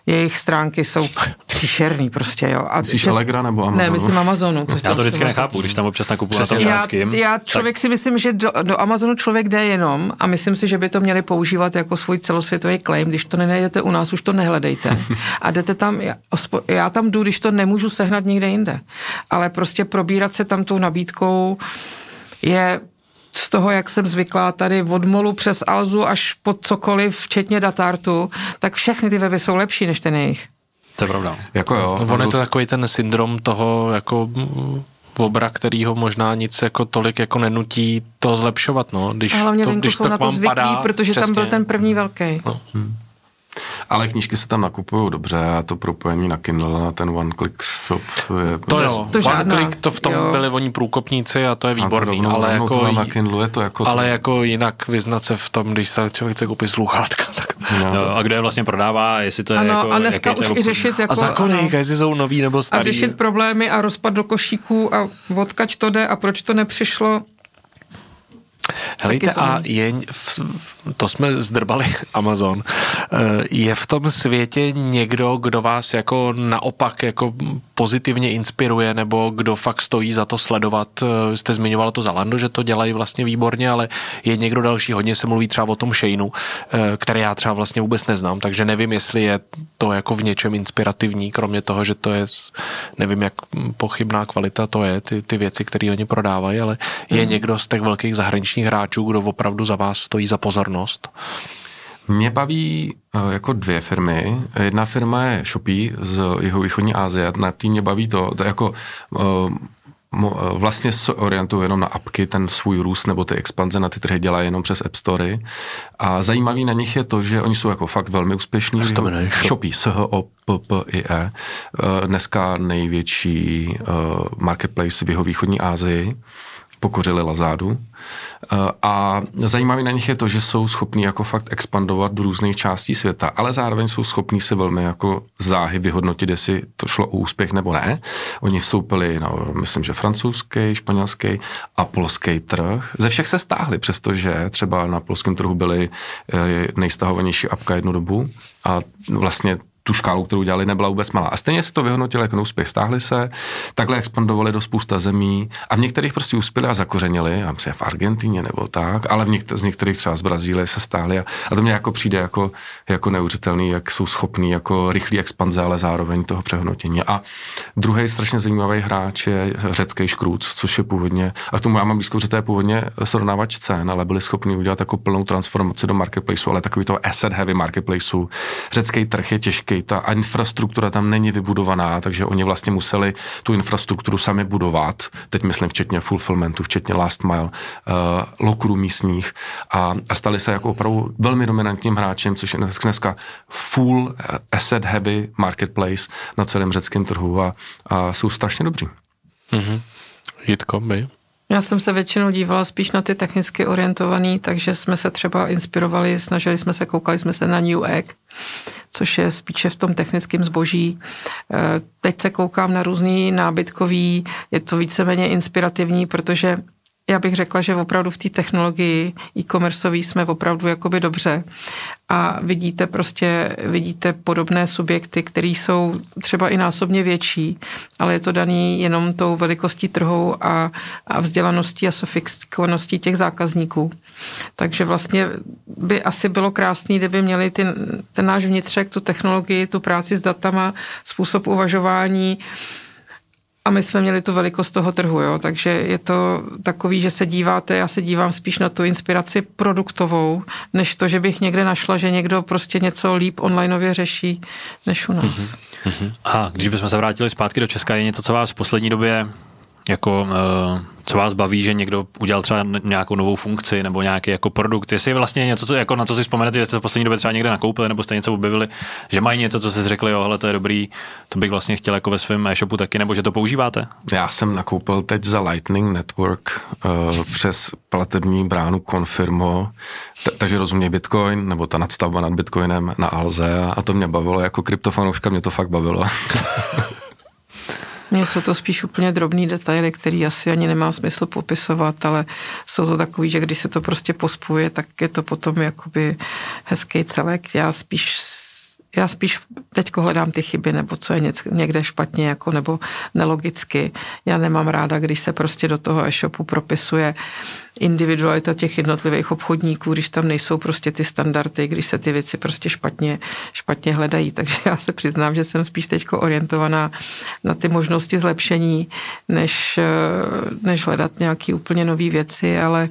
jejich stránky jsou příšerný prostě, jo. A myslíš Allegra nebo Amazonu? Ne, myslím Amazonu. To já to vždycky nechápu, když tam občas nakupuju na tom dánským. Já, já člověk tak... si myslím, že do, do Amazonu člověk jde jenom a myslím si, že by to měli používat jako svůj celosvětový claim. Když to nenajdete u nás, už to nehledejte. A jdete tam, já, já tam jdu, když to nemůžu sehnat nikde jinde. Ale prostě probírat se tam tou nabídkou je... z toho, jak jsem zvyklá tady od Molu přes Alzu až po cokoliv, včetně Datartu, tak všechny ty weby jsou lepší než ten jejich. To je pravda. Jako jo. On je to takový ten syndrom toho jako obra, který ho možná nic jako tolik jako nenutí to zlepšovat, no. Když ale mě to, když to na to zvyklí, padá, protože přesně. Tam byl ten první velký. No. Hmm. Ale knížky se tam nakupují dobře a to propojení na Kindle a ten One Click Shop je... To jo, to One Click, to v tom jo. Byli oni průkopníci a to je výborný, to ale, jako, to na Kindle, je to jako ale to... jako jinak vyznat se v tom, když se člověk chce koupit sluchátka, tak... No, no, a kdo je vlastně prodává, jestli to je ano, jako... A dneska už i řešit jako... A za kolik, jestli jsou nový nebo starý. A řešit problémy a rozpad do košíků a odkač to jde a proč to nepřišlo... Helejte, a je, to jsme zdrbali Amazon, je v tom světě někdo, kdo vás jako naopak jako pozitivně inspiruje, nebo kdo fakt stojí za to sledovat? Jste zmiňovala to Zalando, že to dělají vlastně výborně, ale je někdo další, hodně se mluví třeba o tom Sheinu, který já třeba vlastně vůbec neznám, takže nevím, jestli je to jako v něčem inspirativní, kromě toho, že to je, nevím, jak pochybná kvalita to je, ty, ty věci, které oni prodávají, ale je mm. někdo z těch velkých zahraničních hráčů, kdo opravdu za vás stojí za pozornost? Mě baví jako dvě firmy. Jedna firma je Shopee z jihovýchodní Asie. Na tým mě baví to, to jako vlastně se orientují jenom na apky, ten svůj růst nebo ty expanze na ty trhy dělají jenom přes App Story. A zajímavý na nich je to, že oni jsou jako fakt velmi úspěšní. Shopee, S H O P P I E, dneska největší marketplace v jihovýchodní Asii. pokořili Lazadu. A zajímavé na nich je to, že jsou schopní jako fakt expandovat do různých částí světa, ale zároveň jsou schopní si velmi jako záhy vyhodnotit, jestli to šlo o úspěch nebo ne. Oni vstoupili, no, myslím, že francouzský, španělský a polský trh. Ze všech se stáhli, přestože třeba na polském trhu byly nejstahovanější apka jednu dobu a vlastně tu škálu, kterou dělali, nebyla vůbec malá. A stejně se to vyhodnotilo jako neúspěch. Stáhli se, takhle expandovali do spousta zemí a v některých prostě uspěli a zakořenili, já myslím, v Argentině nebo tak, ale v něk- z některých třeba z Brazílie se stáhli a, a to mě jako přijde jako, jako neuvěřitelný, jak jsou schopní jako rychlý expanze, ale zároveň toho přehodnotění. A druhý strašně zajímavý hráč je řecký Škrůc, což je původně, a k tomu já mám blízko, že to je původně srovnávač cen, ale byli schopni udělat jako plnou transformaci do marketplaceu, ale takový toho asset heavy marketplaceu. Řecký trh je těžký. Ta infrastruktura tam není vybudovaná, takže oni vlastně museli tu infrastrukturu sami budovat, teď myslím včetně fulfillmentu, včetně last mile, uh, lokrů místních a, a stali se jako opravdu velmi dominantním hráčem, což je dneska full asset heavy marketplace na celém řeckém trhu a, a jsou strašně dobří. Mm-hmm. Jitko, by? Já jsem se většinou dívala spíš na ty technicky orientovaný, takže jsme se třeba inspirovali, snažili jsme se, koukali jsme se na New Egg, což je spíše v tom technickém zboží. Teď se koukám na různý nábytkový, je to víceméně inspirativní, protože já bych řekla, že opravdu v té technologii e-commerceový jsme opravdu jakoby dobře a vidíte prostě, vidíte podobné subjekty, které jsou třeba i násobně větší, ale je to daný jenom tou velikostí trhu a, a vzdělaností a sofistikovaností těch zákazníků. Takže vlastně by asi bylo krásný, kdyby měli ty, ten náš vnitřek, tu technologii, tu práci s datama, způsob uvažování, a my jsme měli tu velikost toho trhu, jo? Takže je to takový, že se díváte, já se dívám spíš na tu inspiraci produktovou, než to, že bych někde našla, že někdo prostě něco líp onlineově řeší, než u nás. Uh-huh. Uh-huh. A když bychom se vrátili zpátky do Česka, je něco, co vás v poslední době, jako, uh, co vás baví, že někdo udělal třeba nějakou novou funkci nebo nějaký jako produkt, jestli je vlastně něco, co, jako, na co si vzpomenete, že jste v poslední době třeba někde nakoupili nebo jste něco objevili, že mají něco, co si řekli, jo, hele, to je dobrý, to bych vlastně chtěl jako ve svém e-shopu taky, nebo že to používáte? Já jsem nakoupil teď za Lightning Network uh, přes platební bránu Confirmo, t- takže rozuměj Bitcoin, nebo ta nadstavba nad Bitcoinem na Alze a to mě bavilo, jako kryptofanouška mě to fakt bavilo. Mně jsou to spíš úplně drobný detaily, který asi ani nemá smysl popisovat, ale jsou to takový, že když se to prostě pospojuje, tak je to potom jakoby hezký celek. Já spíš, já spíš teďko hledám ty chyby, nebo co je někde špatně, jako, nebo nelogicky. Já nemám ráda, když se prostě do toho e-shopu propisuje individualita těch jednotlivých obchodníků, když tam nejsou prostě ty standardy, když se ty věci prostě špatně, špatně hledají. Takže já se přiznám, že jsem spíš teďko orientovaná na ty možnosti zlepšení, než, než hledat nějaké úplně nové věci, ale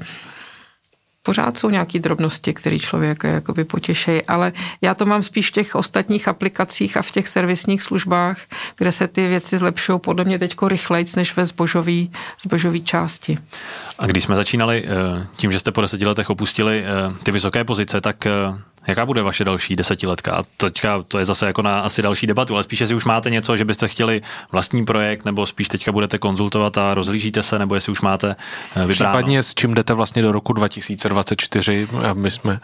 pořád jsou nějaké drobnosti, které člověka jakoby potěšejí, ale já to mám spíš v těch ostatních aplikacích a v těch servisních službách, kde se ty věci zlepšují podle mě teďko rychlejc než ve zbožový, zbožový části. A když jsme začínali tím, že jste po deseti letech opustili ty vysoké pozice, tak jaká bude vaše další desetiletka? A teďka to je zase jako na asi další debatu, ale spíš, jestli už máte něco, že byste chtěli vlastní projekt, nebo spíš teďka budete konzultovat a rozhlížíte se, nebo jestli už máte vybráno. Případně s čím jdete vlastně do roku dva tisíce dvacet čtyři, a my jsme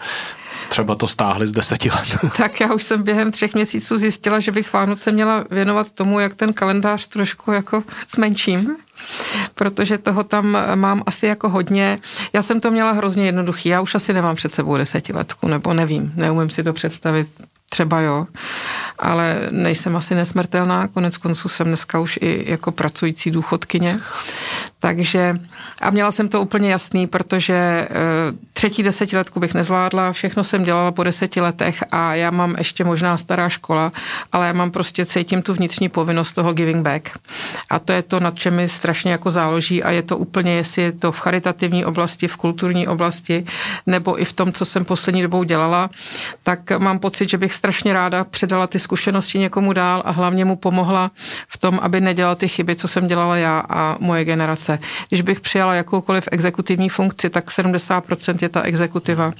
třeba to stáhli z deseti let. Tak já už jsem během třech měsíců zjistila, že bych Vánoce měla věnovat tomu, jak ten kalendář trošku jako zmenším, protože toho tam mám asi jako hodně. Já jsem to měla hrozně jednoduchý. Já už asi nemám před sebou desetiletku, nebo nevím, neumím si to představit. Třeba jo, ale nejsem asi nesmrtelná, konec konců jsem dneska už i jako pracující důchodkyně, takže a měla jsem to úplně jasný, protože třetí desetiletku bych nezvládla, všechno jsem dělala po deseti letech a já mám ještě možná stará škola, ale já mám prostě, cítím tu vnitřní povinnost toho giving back a to je to, nad čem mi strašně jako záloží a je to úplně, jestli je to v charitativní oblasti, v kulturní oblasti nebo i v tom, co jsem poslední dobou dělala, tak mám pocit, že bych strašně ráda předala ty zkušenosti někomu dál a hlavně mu pomohla v tom, aby nedělal ty chyby, co jsem dělala já a moje generace. Když bych přijala jakoukoliv exekutivní funkci, tak sedmdesát procent je ta exekutiva.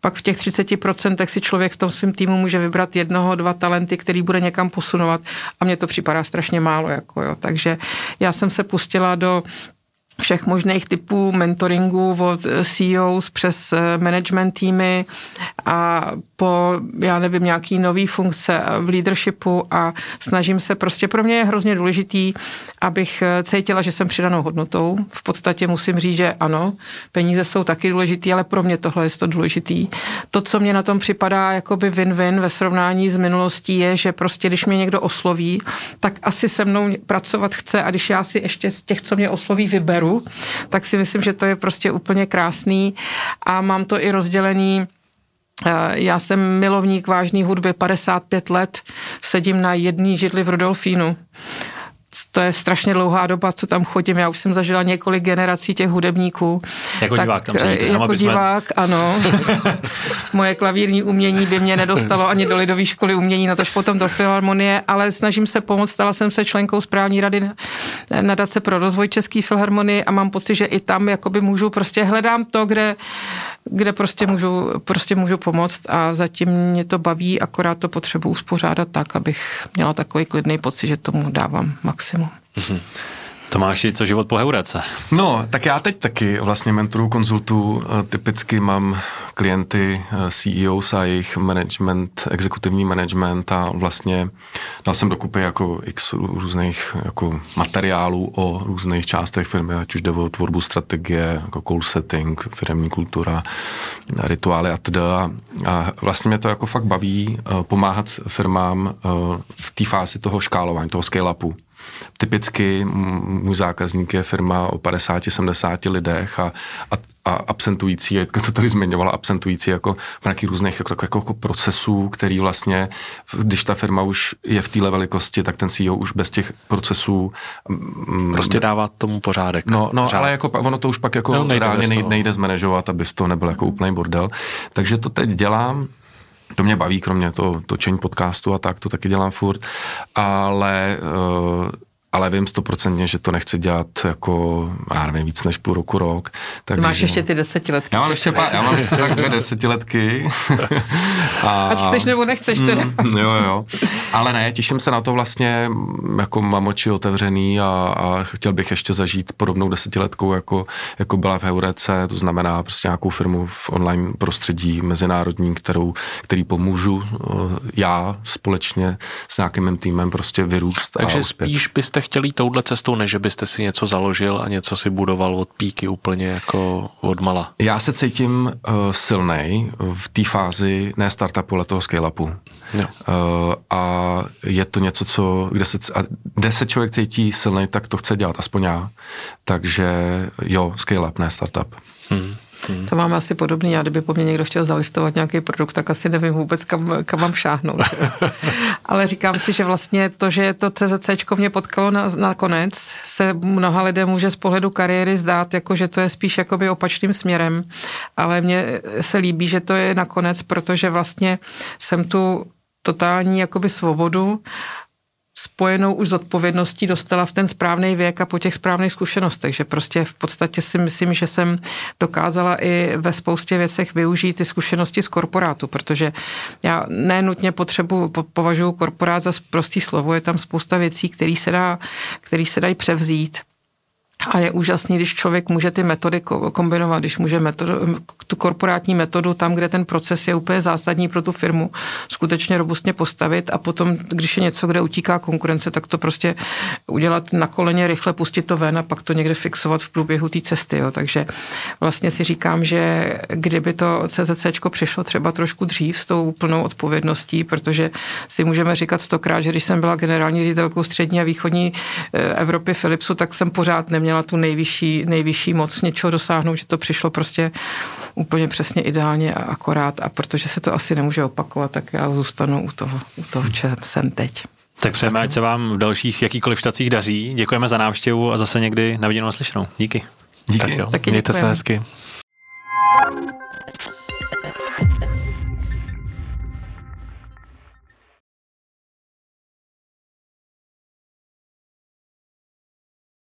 Pak v těch třicet procent si člověk v tom svém týmu může vybrat jednoho, dva talenty, který bude někam posunovat a mně to připadá strašně málo. Jako jo. Takže já jsem se pustila do všech možných typů mentoringu od C E Os přes management týmy a po, já nevím, nějaký nový funkce v leadershipu a snažím se prostě, pro mě je hrozně důležitý, abych cítila, že jsem přidanou hodnotou. V podstatě musím říct, že ano, peníze jsou taky důležitý, ale pro mě tohle je to důležitý. To, co mě na tom připadá jakoby win-win ve srovnání s minulostí je, že prostě, když mě někdo osloví, tak asi se mnou pracovat chce a když já si ještě z těch, co mě osloví, vyberu, tak si myslím, že to je prostě úplně krásný a mám to i rozdělený. Já jsem milovník vážné hudby, padesát pět let sedím na jedné židli v Rudolfínu. To je strašně dlouhá doba, co tam chodím. Já už jsem zažila několik generací těch hudebníků. Jako tak, divák tam sedíte. Jako bychom... divák, ano. Moje klavírní umění by mě nedostalo ani do lidové školy umění, natož potom do filharmonie, ale snažím se pomoct. Stala jsem se členkou správní rady nadace pro rozvoj České filharmonie a mám pocit, že i tam jakoby můžu, prostě hledám to, kde, kde prostě, můžu, prostě můžu pomoct a zatím mě to baví, akorát to potřebuji uspořádat tak, abych měla takový klidný pocit, že tomu dávám max. Tomáši, co život po Heurece? No, tak já teď taky vlastně mentoru, konzultu, typicky mám klienty C E Os a jejich management, exekutivní management a vlastně dal jsem dokupy jako x různých jako materiálů o různých částech firmy, ať už jde o tvorbu strategie, jako goal setting, firemní kultura, rituály a teda. A vlastně mě to jako fakt baví pomáhat firmám v té fázi toho škálování, toho scale-upu. Typicky můj zákazník je firma o padesáti sedmdesáti lidech a, a, a absentující, Jitka to tady zmiňovala, absentující jako nějakých různých jako, jako, jako procesů, který vlastně, když ta firma už je v téhle velikosti, tak ten C E O už bez těch procesů... Prostě dává tomu pořádek. No, no pořádek. Ale jako, ono to už pak jako no, nejde reálně nejde, nejde zmanažovat, aby to nebyl jako úplný bordel. Takže to teď dělám. To mě baví, kromě toho točení podcastu a tak, to taky dělám furt, ale, ale vím stoprocentně, že to nechci dělat jako, já nevím, víc než půl roku, rok. Tak máš že... ještě ty desetiletky. Já mám ještě, pár, já mám ještě takové desetiletky. a... Ať chceš nebo nechceš teda. Mm, jo, jo. Ale ne, těším se na to vlastně, jako mám oči otevřený a, a chtěl bych ještě zažít podobnou desetiletkou, jako, jako byla v Heurece, to znamená prostě nějakou firmu v online prostředí mezinárodní, kterou, který pomůžu já společně s nějakým mým týmem prostě vyrůst. Takže a uspět. Spíš byste chtěli jít touhle cestou, než byste si něco založil a něco si budoval od píky úplně jako odmala? Já se cítím uh, silnej v té fázi, ne startupu, ale toho scale-upu. Uh, a je to něco, co, kde se, kde se člověk cítí silnej, tak to chce dělat, aspoň já. Takže jo, scale-up, ne startup. Hmm. Hmm. To mám asi podobný. Já kdyby po mně někdo chtěl zalistovat nějaký produkt, tak asi nevím vůbec, kam, kam mám šáhnout. Ale říkám si, že vlastně to, že to CZCčko mě potkalo na, nakonec, se mnoha lidem může z pohledu kariéry zdát, jako, že to je spíš jakoby opačným směrem. Ale mně se líbí, že to je nakonec, protože vlastně jsem tu totální jakoby svobodu spojenou už s odpovědností dostala v ten správný věk a po těch správných zkušenostech, že prostě v podstatě si myslím, že jsem dokázala i ve spoustě věcech využít ty zkušenosti z korporátu, protože já nenutně potřebu, považuji korporát za prostý slovo, je tam spousta věcí, které se dá, které se dají převzít. A je úžasný, když člověk může ty metody kombinovat, když může metodu, tu korporátní metodu tam, kde ten proces je úplně zásadní pro tu firmu, skutečně robustně postavit a potom, když je něco, kde utíká konkurence, tak to prostě udělat na koleně, rychle pustit to ven a pak to někde fixovat v průběhu té cesty. Jo. Takže vlastně si říkám, že kdyby to CZCčko přišlo třeba trošku dřív s tou plnou odpovědností, protože si můžeme říkat stokrát, že když jsem byla generální ředitelkou střední a východní Evropy Philipsu, tak jsem pořád neměla měla tu nejvyšší, nejvyšší moc něčeho dosáhnout, že to přišlo prostě úplně přesně ideálně a akorát a protože se to asi nemůže opakovat, tak já zůstanu u toho, u toho čem jsem teď. Tak přejeme, ať se vám v dalších jakýkoliv štacích daří. Děkujeme za návštěvu a zase někdy na viděnou a slyšenou. Díky. Díky. Tak jo, taky mějte se hezky.